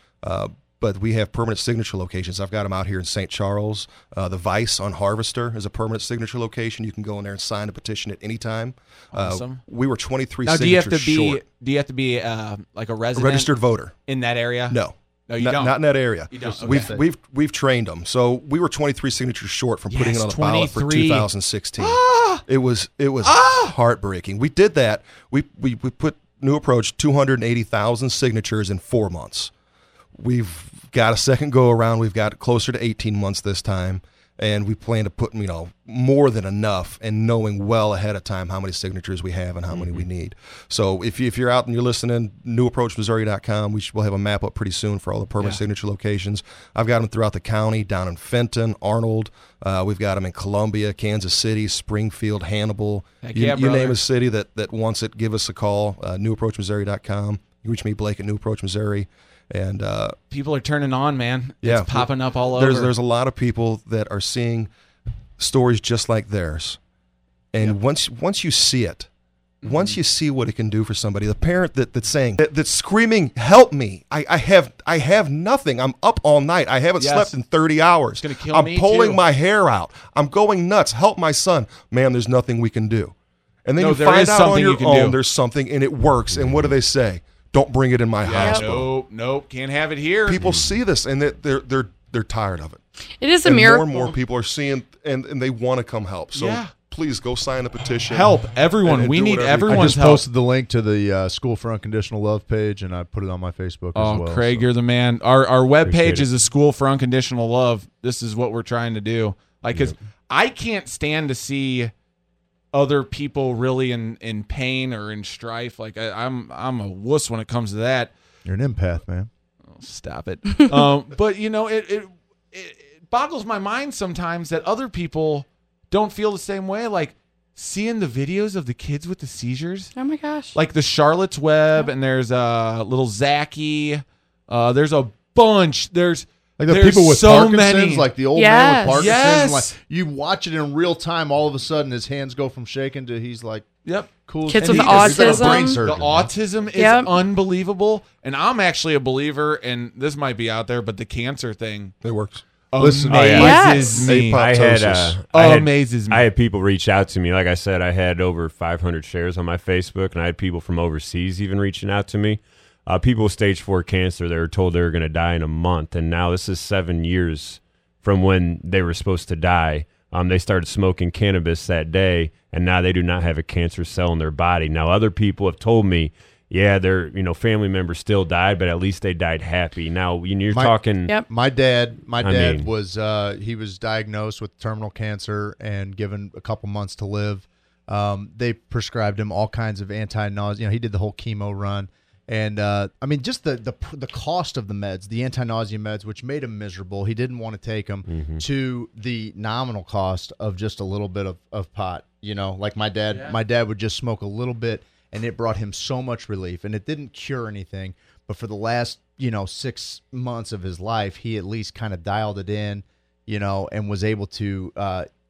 But we have permanent signature locations. I've got them out here in St. Charles. The Vice on Harvester is a permanent signature location. You can go in there and sign a petition at any time. Awesome. We were 23 now, signatures short. Do you have to be like a resident? A registered voter. In that area? No. No, you don't. Not in that area. You don't. Okay. We've trained them. So we were 23 signatures short from putting it on the ballot for 2016. It was heartbreaking. We did that. We put New Approach 280,000 signatures in 4 months. We've got a second go around. We've got closer to 18 months this time, and we plan to put, you know, more than enough, and knowing well ahead of time how many signatures we have and how many we need. So if you're out and you're listening, newapproachmissouri.com, we'll have a map up pretty soon for all the permanent signature locations. I've got them throughout the county, down in Fenton, Arnold. We've got them in Columbia, Kansas City, Springfield, Hannibal. You name a city that wants it, give us a call, newapproachmissouri.com. You reach me, Blake, at New Approach Missouri. And people are turning on, man. It's popping up all over. There's a lot of people that are seeing stories just like theirs, and once you see it, once you see what it can do for somebody, the parent that's saying that's screaming, "Help me! I have nothing. I'm up all night. I haven't slept in 30 hours. It's gonna kill me. I'm pulling my hair out. I'm going nuts. Help my son, ma'am. There's nothing we can do." And then you find out on your own there's something, and it works. And what do they say? Don't bring it in my house. Nope, can't have it here. People see this, and they're tired of it. It is a miracle. More and more people are seeing, and they want to come help. So please go sign the petition. Help everyone. We need everyone's help. I just posted the link to the School for Unconditional Love page, and I put it on my Facebook as well. Oh, Craig, you're the man. Our web page is the School for Unconditional Love. This is what we're trying to do. Like, because I can't stand to see other people really in pain or in strife. Like, I'm a wuss when it comes to that. You're an empath, man. Oh, stop it. But you know, it boggles my mind sometimes that other people don't feel the same way. Like, seeing the videos of the kids with the seizures. Oh my gosh. Like the Charlotte's Web, and there's little Zachy. There's a bunch. Like the people with Parkinson's, like the old man with Parkinson's. Like, you watch it in real time. All of a sudden, his hands go from shaking to he's like, cool. Kids with autism. The autism is unbelievable. And I'm actually a believer, and this might be out there, but the cancer thing. It works. Listen, amazes me. I had people reach out to me. Like I said, I had over 500 shares on my Facebook, and I had people from overseas even reaching out to me. People with stage 4 cancer, they were told they were going to die in a month, and now this is 7 years from when they were supposed to die. They started smoking cannabis that day, and now they do not have a cancer cell in their body. Now, other people have told me, yeah, their family members still died, but at least they died happy. Now, you're talking. Yep. My dad was he was diagnosed with terminal cancer and given a couple months to live. They prescribed him all kinds of anti-nausea. He did the whole chemo run. And just the cost of the meds, the anti-nausea meds, which made him miserable. He didn't want to take them, to the nominal cost of just a little bit of pot. Like my dad would just smoke a little bit, and it brought him so much relief. And it didn't cure anything, but for the last 6 months of his life, he at least kind of dialed it in, and was able to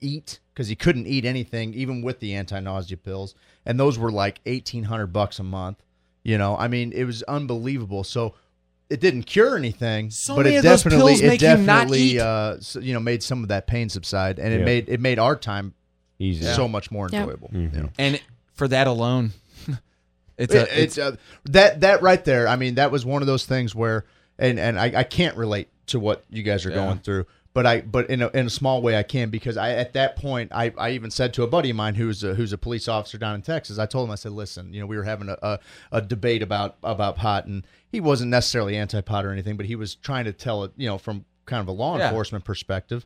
eat, because he couldn't eat anything, even with the anti-nausea pills, and those were like $1,800 a month. It was unbelievable. So it didn't cure anything, but it definitely made some of that pain subside, and it made our time easy, so much more enjoyable. Yeah. Mm-hmm. And for that alone, that right there. That was one of those things where, and I can't relate to what you guys are going through, but in a small way I can, because at that point I even said to a buddy of mine who's a police officer down in Texas, I told him, I said, listen, we were having a debate about pot, and he wasn't necessarily anti-pot or anything, but he was trying to tell it, from kind of a law enforcement perspective.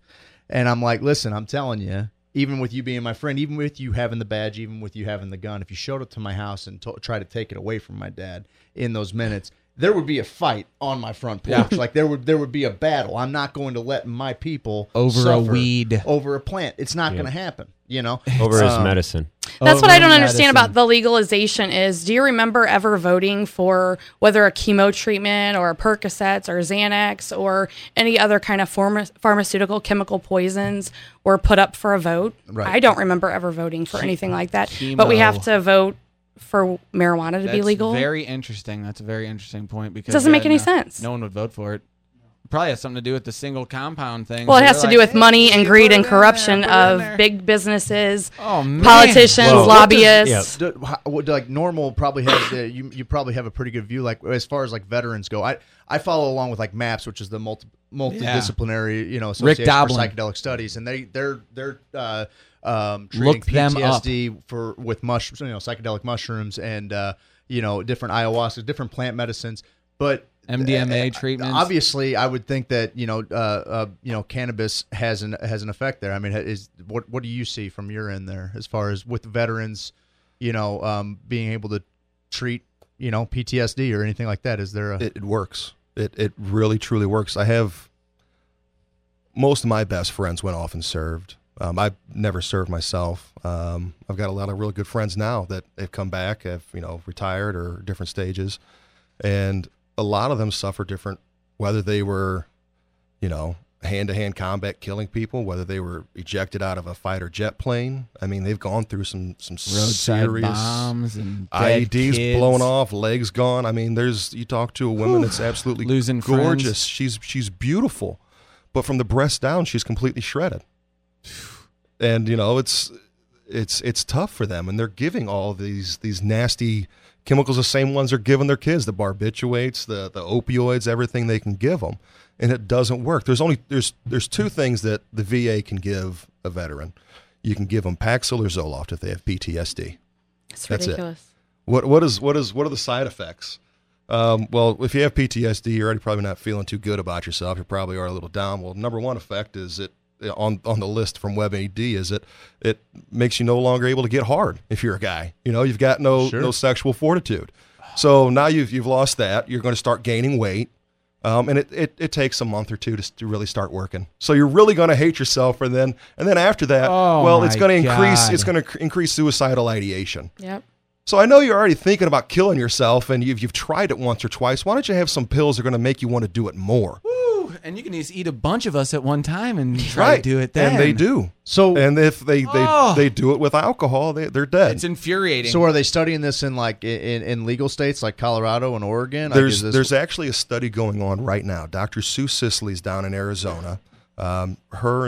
And I'm like, listen, I'm telling you, even with you being my friend, even with you having the badge, even with you having the gun, if you showed up to my house and tried to take it away from my dad in those minutes, there would be a fight on my front porch. Yeah. Like there would be a battle. I'm not going to let my people suffer over a plant. It's not going to happen. Over his medicine. That's what I don't understand about the legalization is, do you remember ever voting for whether a chemo treatment or Percocets or Xanax or any other kind of pharmaceutical chemical poisons were put up for a vote? Right. I don't remember ever voting for anything like that. Chemo. But we have to vote for marijuana to be legal. Very interesting. That's a very interesting point, because it doesn't make any sense. No one would vote for it. Probably has something to do with the single compound thing. Well, it has to do with money and greed and corruption of big businesses, politicians, lobbyists. Like normal probably has you probably have a pretty good view, like as far as like veterans go. I follow along with like MAPS, which is the multidisciplinary Association for Psychedelic Studies, and they're treating PTSD with mushrooms, psychedelic mushrooms, and different ayahuasca, different plant medicines, but MDMA treatments. Obviously, I would think that cannabis has an effect there. What do you see from your end there as far as with veterans, being able to treat PTSD or anything like that? Is there it works? It really truly works. I have most of my best friends went off and served. I've never served myself. I've got a lot of really good friends now that have come back, have retired or different stages, and a lot of them suffer different, whether they were, hand-to-hand combat killing people, whether they were ejected out of a fighter jet plane. They've gone through some serious bombs and IEDs blown off, legs gone. You talk to a woman that's absolutely losing gorgeous. Friends. She's beautiful, but from the breast down, she's completely shredded. And it's tough for them, and they're giving all these nasty chemicals, the same ones they're giving their kids, the barbiturates, the opioids, everything they can give them, and it doesn't work. There's two things that the VA can give a veteran. You can give them Paxil or Zoloft if they have PTSD. That's ridiculous. It. What are the side effects? Well, if you have PTSD, you're already probably not feeling too good about yourself. You probably are a little down. Well, number one effect is it. On the list from WebAD is it makes you no longer able to get hard if you're a guy. You've got no sexual fortitude. So now you've lost that. You're going to start gaining weight, and it takes a month or two to really start working. So you're really going to hate yourself, and then after that, it's going to increase. It's going to increase suicidal ideation. Yep. So I know you're already thinking about killing yourself, and you've tried it once or twice. Why don't you have some pills that are going to make you want to do it more? And you can just eat a bunch of us at one time and try to do it then. And they do. So, and if they do it with alcohol, they're dead. It's infuriating. So are they studying this in like in legal states like Colorado and Oregon? There's actually a study going on right now. Dr. Sue Sisley's down in Arizona.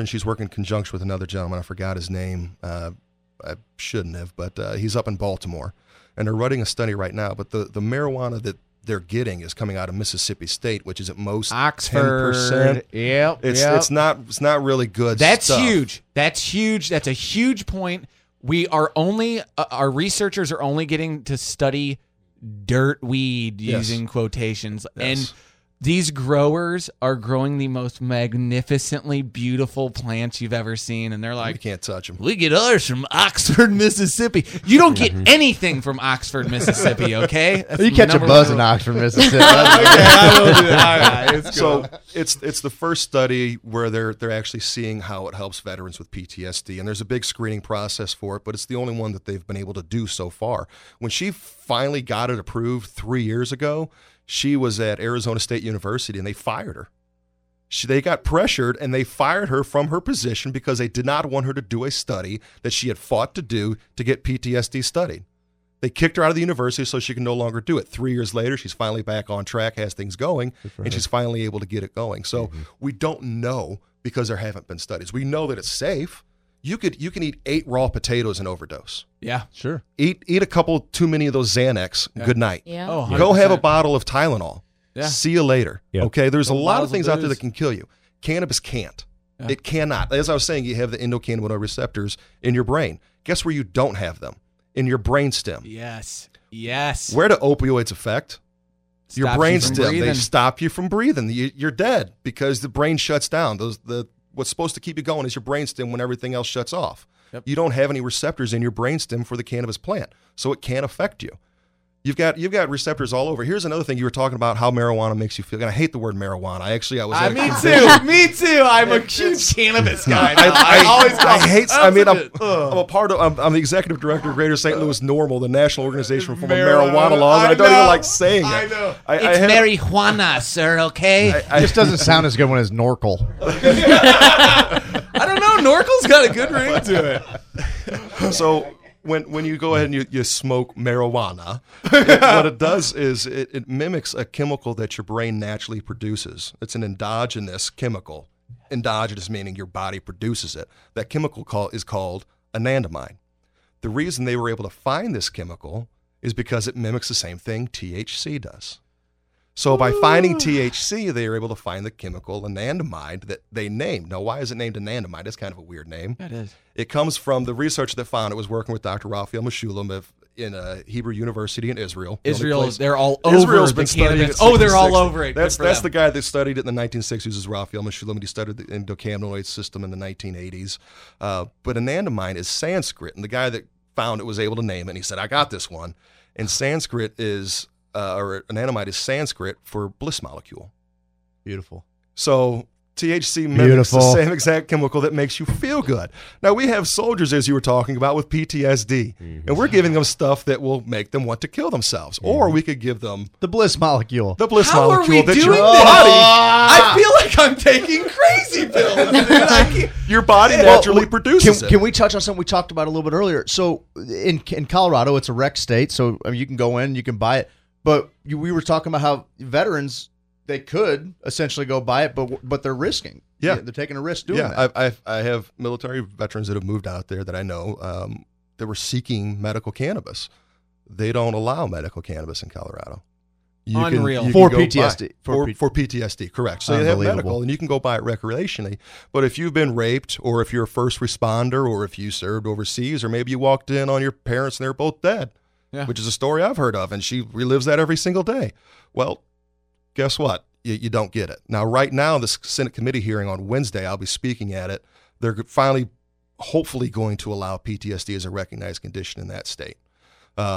She's working in conjunction with another gentleman. I forgot his name. I shouldn't have, but he's up in Baltimore. And they're running a study right now. But the marijuana that they're getting is coming out of Mississippi State, which is at most Oxford, 10%. Yep, it's not really good. That's stuff. Huge. That's huge. That's a huge point. We are only our researchers are only getting to study dirt weed using quotations, and these growers are growing the most magnificently beautiful plants you've ever seen, and they're like, "We can't touch them. We get ours from Oxford, Mississippi." You don't get anything from Oxford, Mississippi, okay? That's you catch a buzz in Oxford, Mississippi. Okay, I will do that. All right, it's cool. So it's the first study where they're actually seeing how it helps veterans with PTSD, and there's a big screening process for it, but it's the only one that they've been able to do so far. When she finally got it approved 3 years ago, she was at Arizona State University, and they fired her. They got pressured, and they fired her from her position because they did not want her to do a study that she had fought to do to get PTSD studied. They kicked her out of the university so she can no longer do it. 3 years later, she's finally back on track, has things going, and she's finally able to get it going. So we don't know because there haven't been studies. We know that it's safe. You can eat 8 raw potatoes and overdose. Yeah, sure. Eat a couple too many of those Xanax. Yeah. Good night. Yeah. Oh, 100%. Go have a bottle of Tylenol. Yeah. See you later. Yeah. Okay. There's a lot of things out there that can kill you. Cannabis can't. Yeah. It cannot. As I was saying, you have the endocannabinoid receptors in your brain. Guess where you don't have them? In your brainstem. Yes. Yes. Where do opioids affect? Your brainstem. They stop you from breathing. You're dead because the brain shuts down. What's supposed to keep you going is your brainstem when everything else shuts off. Yep. You don't have any receptors in your brainstem for the cannabis plant, so it can't affect you. You've got receptors all over. Here's another thing you were talking about, how marijuana makes you feel. And I hate the word marijuana. Me too. I'm a huge cannabis guy. I'm a part of. I'm the executive director of Greater St. Louis Normal, the national organization for marijuana laws. I don't even like saying it. I know. It's marijuana, sir. Okay. It just doesn't sound as good when it's Norcal. I don't know. Norcal's got a good ring to it. So. When you go ahead and you smoke marijuana, what it does is it mimics a chemical that your brain naturally produces. It's an endogenous chemical. Endogenous meaning your body produces it. That chemical is called anandamide. The reason they were able to find this chemical is because it mimics the same thing THC does. So by finding THC, they are able to find the chemical anandamide that they named. Now, why is it named anandamide? It's kind of a weird name. That is. It comes from the researcher that found it was working with Dr. Raphael Mechoulam in a Hebrew university in Israel. Israel's been studying it. Oh, they're all over it. That's the guy that studied it in the 1960s is Raphael Mechoulam. He studied the endocannabinoid system in the 1980s. But anandamide is Sanskrit, and the guy that found it was able to name it, and he said, I got this one. And Sanskrit is... or anandamide is Sanskrit for bliss molecule. Beautiful. So THC mimics the same exact chemical that makes you feel good. Now, we have soldiers, as you were talking about, with PTSD, and we're giving them stuff that will make them want to kill themselves. Mm-hmm. Or we could give them... the bliss molecule. How are we doing this? I feel like I'm taking crazy pills. Dude. Your body naturally produces it. Can we touch on something we talked about a little bit earlier? So in Colorado, it's a rec state, so you can go in, you can buy it. But we were talking about how veterans, they could essentially go buy it, but they're risking. Yeah. They're taking a risk doing that. I have military veterans that have moved out there that I know that were seeking medical cannabis. They don't allow medical cannabis in Colorado. For PTSD. For PTSD, correct. So they have medical, and you can go buy it recreationally. But if you've been raped, or if you're a first responder, or if you served overseas, or maybe you walked in on your parents and they're both dead. Yeah. Which is a story I've heard of, and she relives that every single day. Well, guess what? You don't get it. Now, right now, this Senate committee hearing on Wednesday, I'll be speaking at it. They're finally, hopefully, going to allow PTSD as a recognized condition in that state. But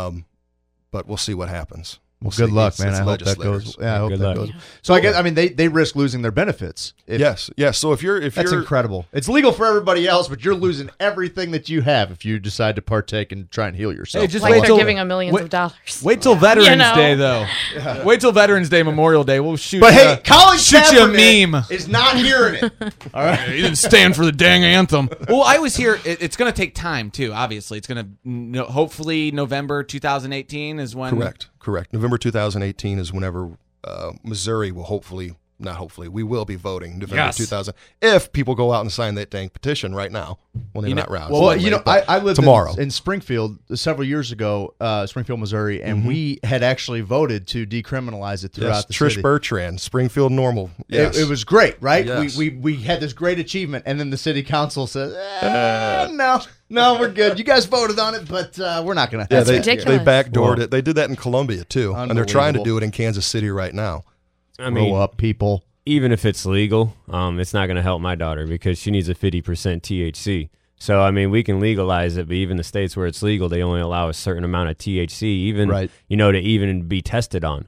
we'll see what happens. Well, good luck, man. I hope that goes. Yeah, I hope that goes. So I guess they risk losing their benefits. Yes. So that's incredible. It's legal for everybody else, but you're losing everything that you have if you decide to partake and try and heal yourself. Hey, just wait till giving them millions of dollars. Wait till Veterans Day, though. Yeah. Wait till Veterans Day, Memorial Day. We'll shoot. But hey, Colin Kaepernick is not hearing it. All right, he didn't stand for the dang anthem. Well, I was here. It's going to take time too. Obviously, it's going to hopefully November 2018 is when. Correct. November 2018 is whenever Missouri will hopefully not hopefully, we will be voting November 2000 if people go out and sign that dang petition right now. Well, they're not roused. Well, you know, I lived in Springfield several years ago, Springfield, Missouri, and we had actually voted to decriminalize it throughout the city. Trish Bertrand, Springfield Normal. Yes. It was great, right? Yes. We had this great achievement, and then the city council said, no, we're good. You guys voted on it, but we're not going to. Yeah, that's ridiculous. They backdoored it. They did that in Columbia, too, and they're trying to do it in Kansas City right now. I mean, grow up, people. Even if it's legal, it's not going to help my daughter because she needs a 50% THC. So, I mean, we can legalize it, but even the states where it's legal, they only allow a certain amount of THC, even you know, to even be tested on,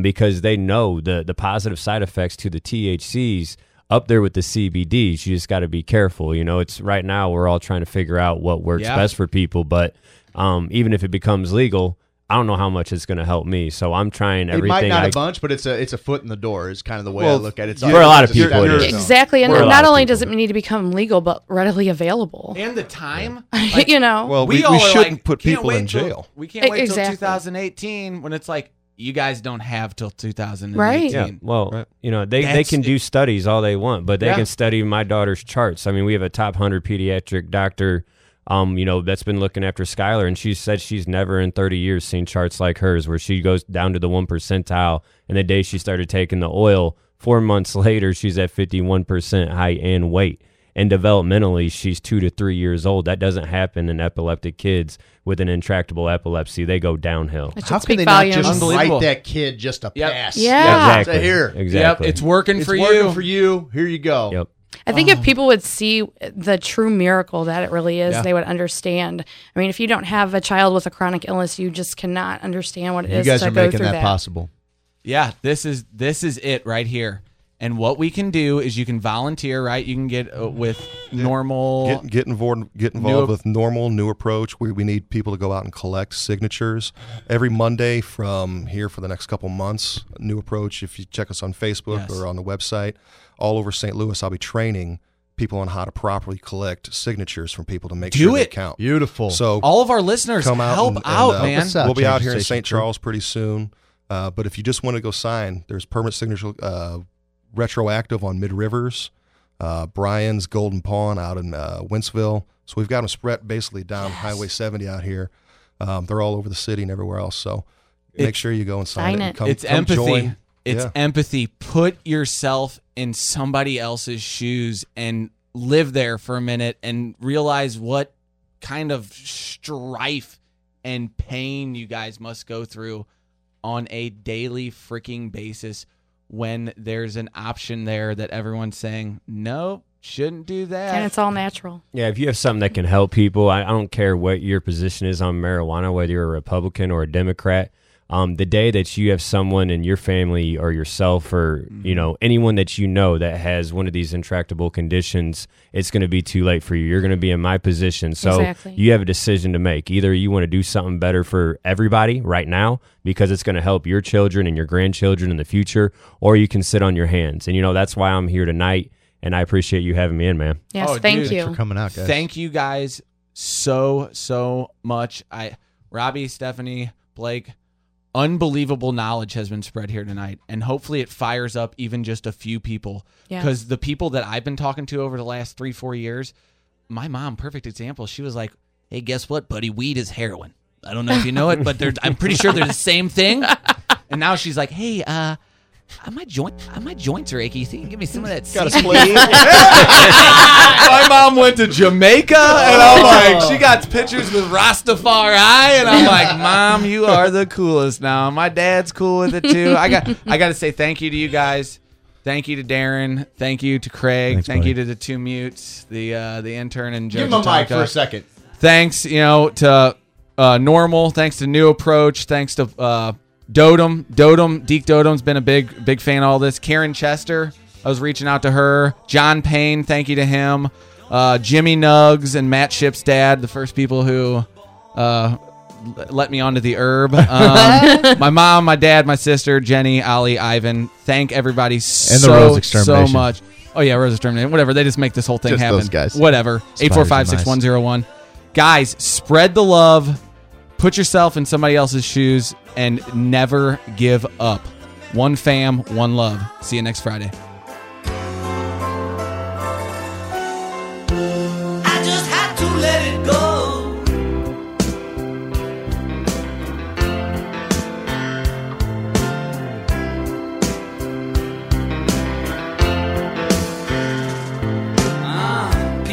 because they know the positive side effects to the THCs up there with the CBDs. You just got to be careful. You know, it's right now we're all trying to figure out what works best for people, but even if it becomes legal, I don't know how much it's going to help me, so I'm trying everything. It might not a bunch, but it's a foot in the door is kind of the way I look at it. It's for a lot of people, it is. Exactly, and not only does it need to become legal, but readily available. And the time. Like, you know. Well, we shouldn't put people in jail. We can't wait until 2018 when it's like, you guys don't have till 2018. Right. Yeah. Well, you know, they can do studies all they want, but they can study my daughter's charts. I mean, we have a top 100 pediatric doctor you know, that's been looking after Skylar, and she said she's never in 30 years seen charts like hers where she goes down to the 1st percentile, and the day she started taking the oil, 4 months later, she's at 51% height and weight. And developmentally, she's 2 to 3 years old. That doesn't happen in epileptic kids with an intractable epilepsy. They go downhill. How can they not just write that kid just a pass? Yeah. Exactly. Exactly. Yep. It's working for you. Here you go. Yep. I think if people would see the true miracle that it really is, they would understand. I mean, if you don't have a child with a chronic illness, you just cannot understand what it is to go through that. You guys are making that possible. Yeah, this is it right here. And what we can do is you can volunteer, right? You can get with normal... Get involved with normal, New Approach. We need people to go out and collect signatures. Every Monday from here for the next couple months, New Approach, if you check us on Facebook or on the website, all over St. Louis, I'll be training people on how to properly collect signatures from people to make sure they count. Beautiful. So all of our listeners, come out help out, man. We'll be out here in St. Charles pretty soon. But if you just want to go sign, there's permit signature... retroactive on Mid Rivers, Brian's Golden Pawn out in Wentzville. So we've got them spread basically down Highway 70 out here. They're all over the city and everywhere else. So make sure you go and sign it. And come empathy. Join. It's empathy. Put yourself in somebody else's shoes and live there for a minute and realize what kind of strife and pain you guys must go through on a daily freaking basis when there's an option there that everyone's saying, no, shouldn't do that. And it's all natural. Yeah, if you have something that can help people, I don't care what your position is on marijuana, whether you're a Republican or a Democrat, the day that you have someone in your family or yourself or you know anyone that you know that has one of these intractable conditions, it's going to be too late for you. You're going to be in my position. So you have a decision to make. Either you want to do something better for everybody right now because it's going to help your children and your grandchildren in the future, or you can sit on your hands. And, you know, that's why I'm here tonight, and I appreciate you having me in, man. Yes, thank you. Thanks for coming out, guys. Thank you guys so much. Robbie, Stephanie, Blake, unbelievable knowledge has been spread here tonight, and hopefully it fires up even just a few people, because the people that I've been talking to over the last 3-4 years, my mom, perfect example, she was like, hey, guess what, buddy, weed is heroin. I don't know if you know it, but I'm pretty sure they're the same thing. And now she's like, hey, my joints are achy. You can give me some of that CBD. My mom went to Jamaica, and I'm like, she got pictures with Rastafari, and I'm like, Mom, you are the coolest now. My dad's cool with it, too. I got to say thank you to you guys. Thank you to Darren. Thank you to Craig. Thank you to the two mutes, the intern and Joe. Give him a mic for a second. Thanks, to Normal. Thanks to New Approach. Thanks to... Dodum, Deke Dodom's been a big fan of all this. Karen Chester, I was reaching out to her. John Payne, thank you to him. Jimmy Nuggs and Matt Ship's dad, the first people who let me onto the herb. My mom, my dad, my sister, Jenny, Ollie, Ivan. Thank everybody so much. Oh, yeah, Rose Extermination. Whatever, they just make this whole thing happen. Those guys. Whatever, 845-6101. Guys, spread the love. Put yourself in somebody else's shoes and never give up. One fam, one love. See you next Friday. I just had to let it go.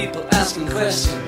People asking questions.